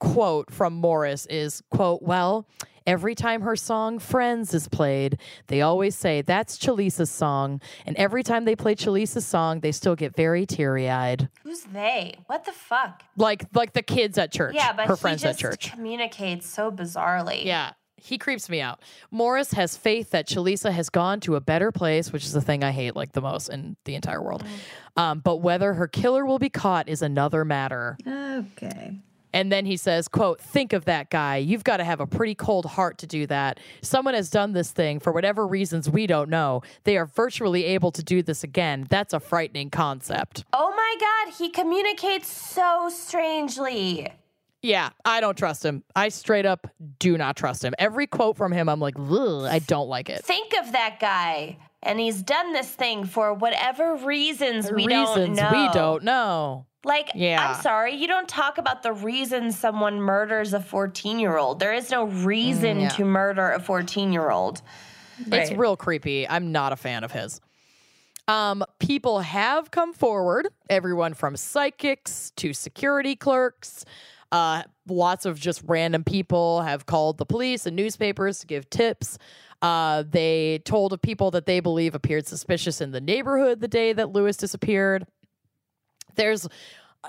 quote from Morris is, quote, well, every time her song Friends is played, they always say, that's Chalisa's song. And every time they play Chalisa's song, they still get very teary-eyed. Who's they? What the fuck? Like the kids at church. Yeah, but her friends at church. He just communicates so bizarrely. Yeah. He creeps me out. Morris has faith that Chalisa has gone to a better place, which is the thing I hate like the most in the entire world. But whether her killer will be caught is another matter. Okay. And then he says, quote, think of that guy. You've got to have a pretty cold heart to do that. Someone has done this thing for whatever reasons we don't know. They are virtually able to do this again. That's a frightening concept. Oh, my God. He communicates so strangely. Yeah, I don't trust him. I straight up do not trust him. Every quote from him, I'm like, ugh, I don't like it. Think of that guy. And he's done this thing for whatever reasons we don't know. Like, yeah. I'm sorry, you don't talk about the reason someone murders a 14-year-old. There is no reason to murder a 14-year-old. Right. It's real creepy. I'm not a fan of his. People have come forward, everyone from psychics to security clerks. Lots of just random people have called the police and newspapers to give tips. They told of people that they believe appeared suspicious in the neighborhood the day that Lewis disappeared. There's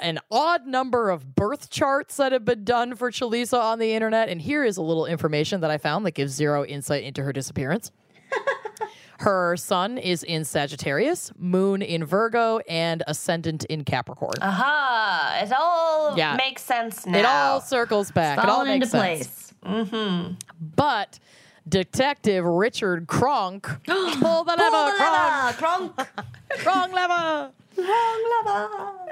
an odd number of birth charts that have been done for Chalisa on the internet, and here is a little information that I found that gives zero insight into her disappearance. Her sun is in Sagittarius, moon in Virgo, and ascendant in Capricorn. Aha! It all makes sense now. It all circles back. It all makes sense. Mm-hmm. But Detective Richard Cronk pulled the lever,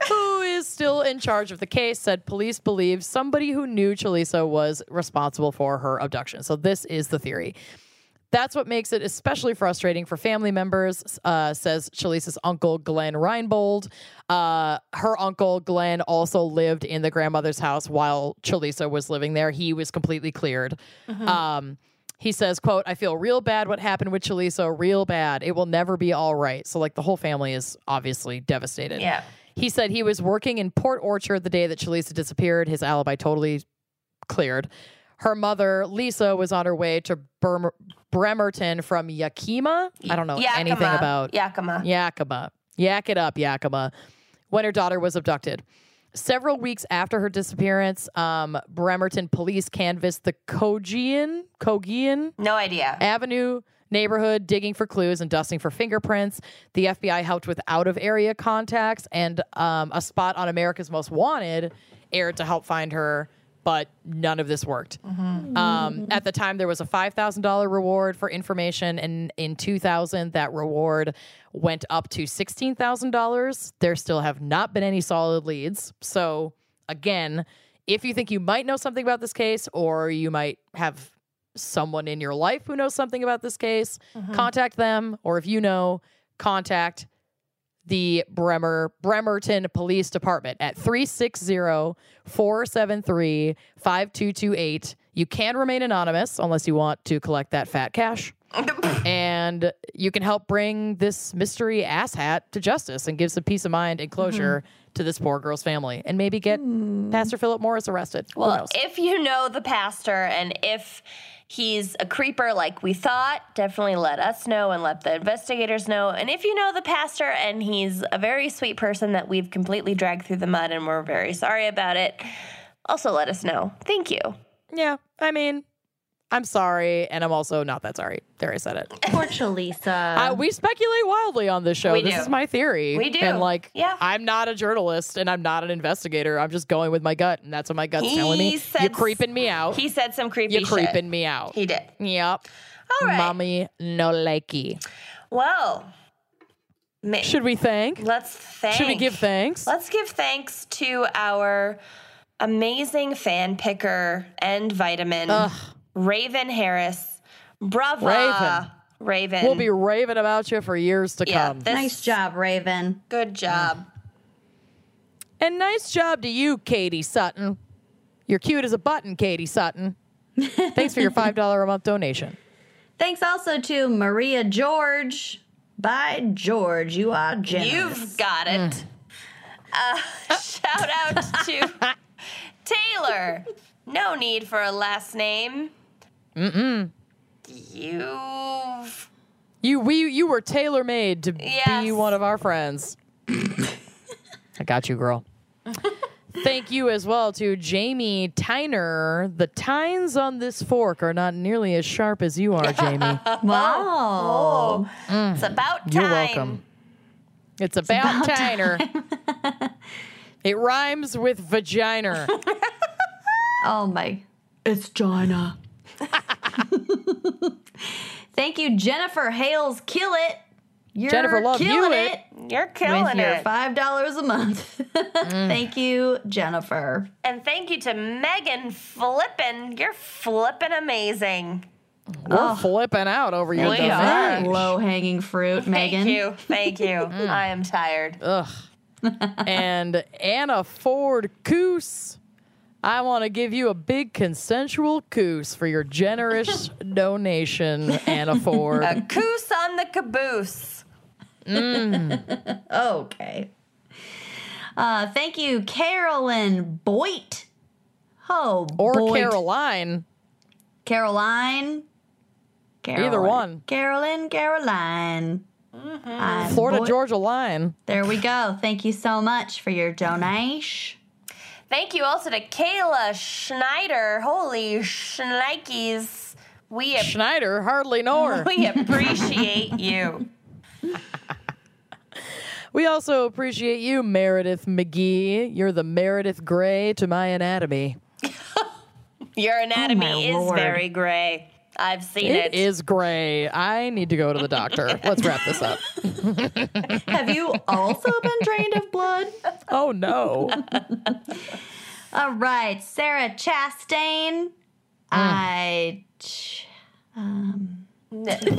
who is still in charge of the case, said police believe somebody who knew Chalisa was responsible for her abduction. So this is the theory. That's what makes it especially frustrating for family members, says Chalisa's uncle, Glenn Reinbold. Her uncle, Glenn, also lived in the grandmother's house while Chalisa was living there. He was completely cleared. Mm-hmm. He says, quote, I feel real bad what happened with Chalisa, real bad. It will never be all right. So, like, the whole family is obviously devastated. Yeah. He said he was working in Port Orchard the day that Chalisa disappeared. His alibi totally cleared. Her mother, Lisa, was on her way to Bremerton from Yakima. I don't know anything about Yakima. Yak it up, Yakima. When her daughter was abducted. Several weeks after her disappearance, Bremerton police canvassed the Cogean? No idea. Avenue neighborhood, digging for clues and dusting for fingerprints. The FBI helped with out-of-area contacts, and a spot on America's Most Wanted aired to help find her, but none of this worked. Mm-hmm. At the time, there was a $5,000 reward for information, and in 2000, that reward went up to $16,000. There still have not been any solid leads. So, again, if you think you might know something about this case, or you might have someone in your life who knows something about this case, mm-hmm. contact them, or if you know, contact the Bremerton Police Department at 360-473-5228. You can remain anonymous unless you want to collect that fat cash. And you can help bring this mystery asshat to justice and give some peace of mind and closure mm-hmm. to this poor girl's family. And maybe get Pastor Philip Morris arrested. Well, if you know the pastor and if he's a creeper like we thought, definitely let us know and let the investigators know. And if you know the pastor and he's a very sweet person that we've completely dragged through the mud and we're very sorry about it, also let us know. Thank you. Yeah, I mean, I'm sorry, and I'm also not that sorry. There, I said it. Poor Chalisa. We speculate wildly on this show. This is my theory. We do. And, like, I'm not a journalist, and I'm not an investigator. I'm just going with my gut, and that's what my gut's telling me. You're creeping me out. He said some creepy shit. You're creeping me out. He did. Yep. All right. Mommy, no likey. Well, should we thank? Let's thank. Should we give thanks? Let's give thanks to our amazing fan picker and vitamin. Ugh. Raven Harris. Bravo. Raven. We'll be raving about you for years to come. Nice job, Raven. Good job. And nice job to you, Katie Sutton. You're cute as a button, Katie Sutton. Thanks for your $5 a month donation. Thanks also to Maria George. By George, you are generous. You've got it. Shout out to Taylor. No need for a last name. Mm-mm. You were tailor-made to be one of our friends. I got you, girl. Thank you as well to Jamie Tyner. The tines on this fork are not nearly as sharp as you are, Jamie. Wow. Oh. It's about time. You're welcome. It's about Tyner. It rhymes with vagina. Oh, my. It's Jonna. Thank you, Jennifer Hales. Kill it. You're Jennifer Love killing it. You're killing with it. Your $5 a month. Thank you, Jennifer. And thank you to Megan Flippin. You're flippin' amazing. We're flipping out over you. We are. Low-hanging fruit, Megan. Thank you. I am tired. Ugh. And Anna Ford Coos. I want to give you a big consensual coos for your generous donation, Anna Ford. A coos on the caboose. Okay. Thank you, Carolyn Boyd. Oh, or Boyd. Caroline. Either one. Caroline. Mm-hmm. Florida Boyd. Georgia line. There we go. Thank you so much for your donation. Thank you also to Kayla Schneider. Holy shnikes. We Schneider hardly know her. We appreciate you. We also appreciate you, Meredith McGee. You're the Meredith Grey to my anatomy. Your anatomy is very gray. I've seen it. It is gray. I need to go to the doctor. Let's wrap this up. Have you also been drained of blood? Oh, no. All right. Sarah Chastain. No we relation.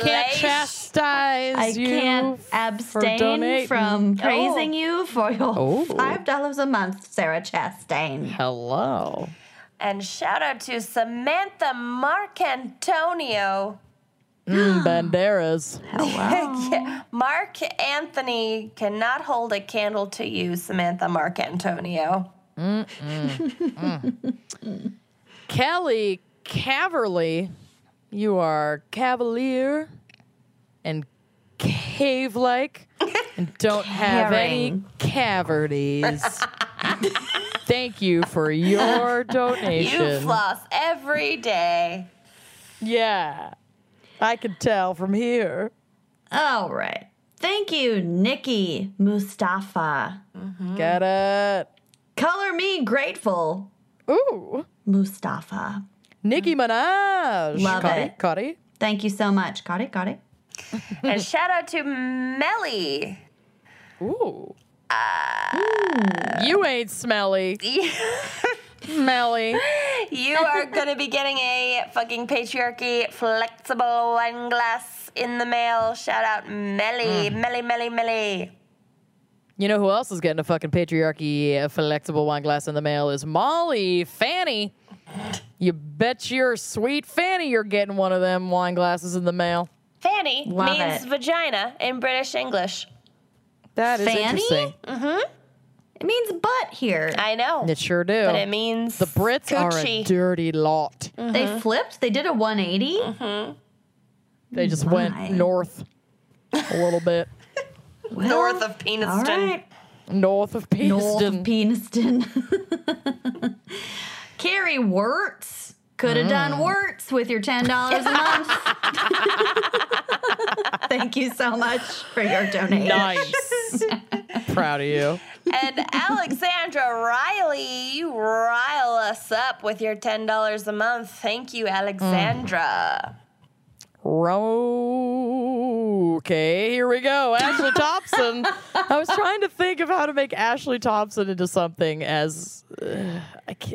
Can't chastise I you. I can't abstain from praising you for your $5 a month, Sarah Chastain. Hello. And shout out to Samantha Marcantonio. Banderas. Hello. Mark Anthony cannot hold a candle to you, Samantha Marcantonio. Kelly Caverly. You are cavalier and cave-like and don't have any cavities. Thank you for your donation. You floss every day. Yeah. I can tell from here. All right. Thank you, Nikki Mustafa. Got it. Color me grateful. Ooh. Mustafa. Nicki Minaj. Love it. Cotty. Thank you so much. Cotty. And shout out to Melly. Ooh. You ain't smelly. Melly. You are going to be getting a fucking patriarchy flexible wine glass in the mail. Shout out Melly. Melly. You know who else is getting a fucking patriarchy flexible wine glass in the mail is Molly Fanny. You bet your sweet Fanny you're getting one of them wine glasses in the mail. Fanny means vagina in British English. That is interesting. Mm-hmm. It means butt here. I know. It sure do. But it means the Brits are a dirty lot. Mm-hmm. They flipped. They did a 180. Mm-hmm. They just went north a little bit. Well, north of Peniston. Right. North of Peniston. Carrie Wirtz could have done Wirtz with your $10 a month. Thank you so much for your donation. Nice. Proud of you. And Alexandra Riley, you rile us up with your $10 a month. Thank you, Alexandra. Okay, here we go. Ashley Thompson. I was trying to think of how to make Ashley Thompson into something as...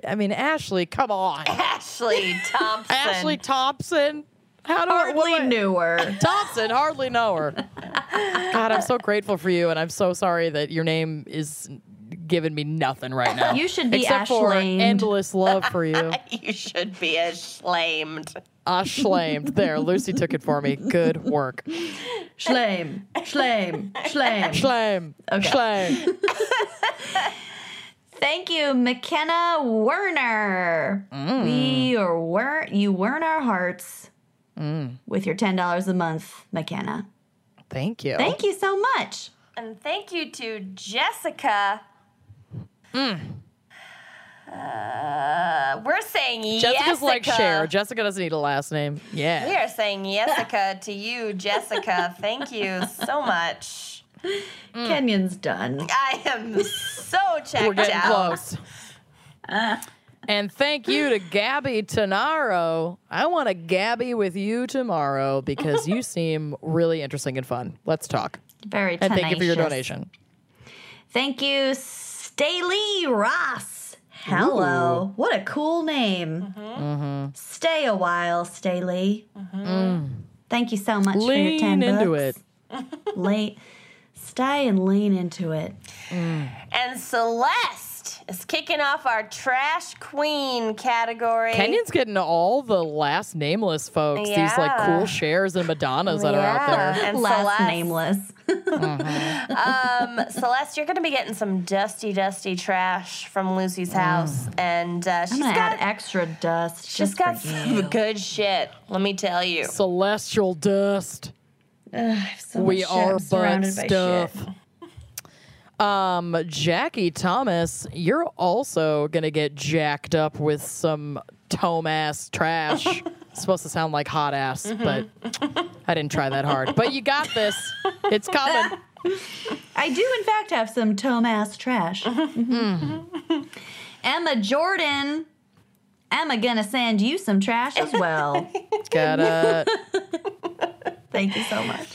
Ashley, come on. Ashley Thompson. Ashley Thompson. How do I knew her. Thompson, hardly know her. God, I'm so grateful for you, and I'm so sorry that your name is giving me nothing right now. You should be except for endless love for you. You should be ashamed. Ashamed. There, Lucy took it for me. Good work. Shame. Okay. Shame. Thank you, McKenna Werner. You were in our hearts with your $10 a month, McKenna. Thank you. Thank you so much. And thank you to Jessica. We're saying Jessica. Jessica's like Cher. Jessica doesn't need a last name. Yeah. We are saying Jessica to you, Jessica. Thank you so much. Kenyon's done. I am so checked out. We're getting close. And thank you to Gabby Tanaro. I want a Gabby with you tomorrow because you seem really interesting and fun. Let's talk. Very tenacious. And thank you for your donation. Thank you, Staley Ross. Hello. Ooh. What a cool name. Stay a while, Staley. Thank you so much for your $10. Stay and lean into it. And Celeste is kicking off our Trash Queen category. Kenyon's getting all the last nameless folks. Yeah. These like cool Chers and Madonnas that are out there. And last nameless. Celeste, you're going to be getting some dusty trash from Lucy's house, and she's got extra dust. She's got some good shit. Let me tell you, celestial dust. We are but stuff. Jackie Thomas, you're also going to get jacked up with some tome ass trash. It's supposed to sound like hot ass, but I didn't try that hard. But you got this. It's coming. I do, in fact, have some Tom-ass trash. Emma Jordan, I'm gonna send you some trash as well. Got it. Thank you so much.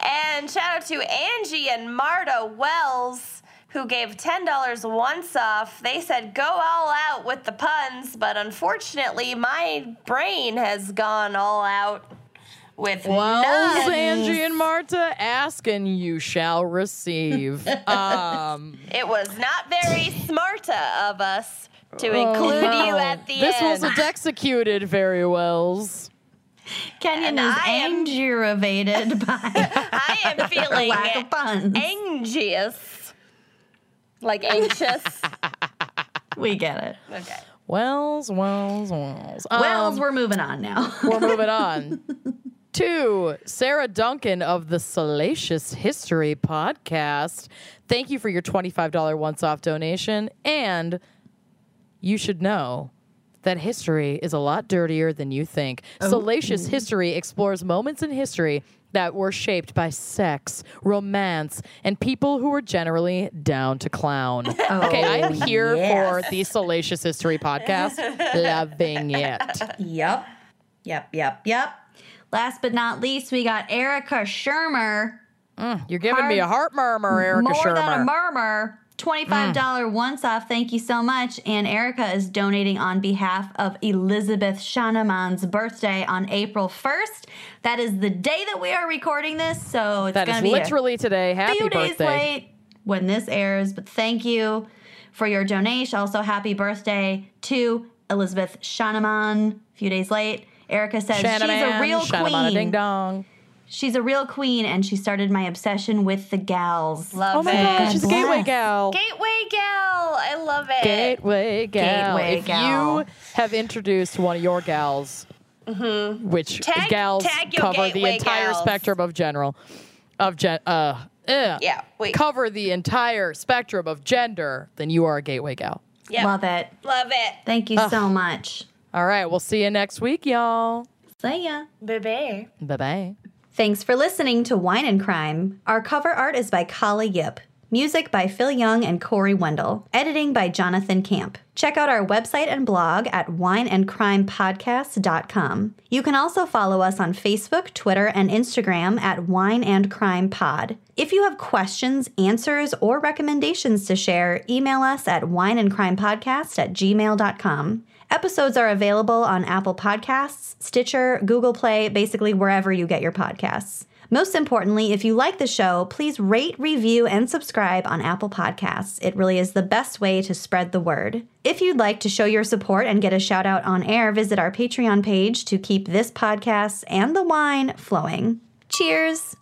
And shout out to Angie and Marta Wells, who gave $10 once off. They said, go all out with the puns, but unfortunately, my brain has gone all out with nuns. Angie and Marta, ask and you shall receive. It was not very smarta of us to include you at the end. This wasn't executed very well. Kenyon is angirated by I am feeling lack of puns. Anxious. Like anxious. We get it. Okay. Wells. We're moving on now. We're moving on. To Sarah Duncan of the Salacious History Podcast. Thank you for your $25 once-off donation. And you should know that history is a lot dirtier than you think. Oh. Salacious History explores moments in history that were shaped by sex, romance, and people who were generally down to clown. Oh, okay, I am here for the Salacious History Podcast. Loving it. Yep. Last but not least, we got Erica Shermer. You're giving me a heart murmur, Erica Shermer. More than a murmur. $25 once off. Thank you so much. And Erica is donating on behalf of Elizabeth Shanaman's birthday on April 1st. That is the day that we are recording this. So it's going to be literally today. Happy birthday. A few days late when this airs. But thank you for your donation. Also, happy birthday to Elizabeth Shanaman. A few days late. Erica says she's a real queen. Ding dong. She's a real queen, and she started my obsession with the gals. Love it. Oh, my gosh. She's a gateway gal. Gateway gal. I love it. Gateway gal. Gateway gal. If you have introduced one of your gals, which gals cover the entire spectrum of cover the entire spectrum of gender, then you are a gateway gal. Yep. Love it. Love it. Thank you so much. All right. We'll see you next week, y'all. See ya. Bye-bye. Bye-bye. Thanks for listening to Wine and Crime. Our cover art is by Kali Yip. Music by Phil Young and Corey Wendell. Editing by Jonathan Camp. Check out our website and blog at wineandcrimepodcast.com. You can also follow us on Facebook, Twitter, and Instagram at Wine and Crime Pod. If you have questions, answers, or recommendations to share, email us at wineandcrimepodcast@gmail.com. Episodes are available on Apple Podcasts, Stitcher, Google Play, basically wherever you get your podcasts. Most importantly, if you like the show, please rate, review, and subscribe on Apple Podcasts. It really is the best way to spread the word. If you'd like to show your support and get a shout out on air, visit our Patreon page to keep this podcast and the wine flowing. Cheers!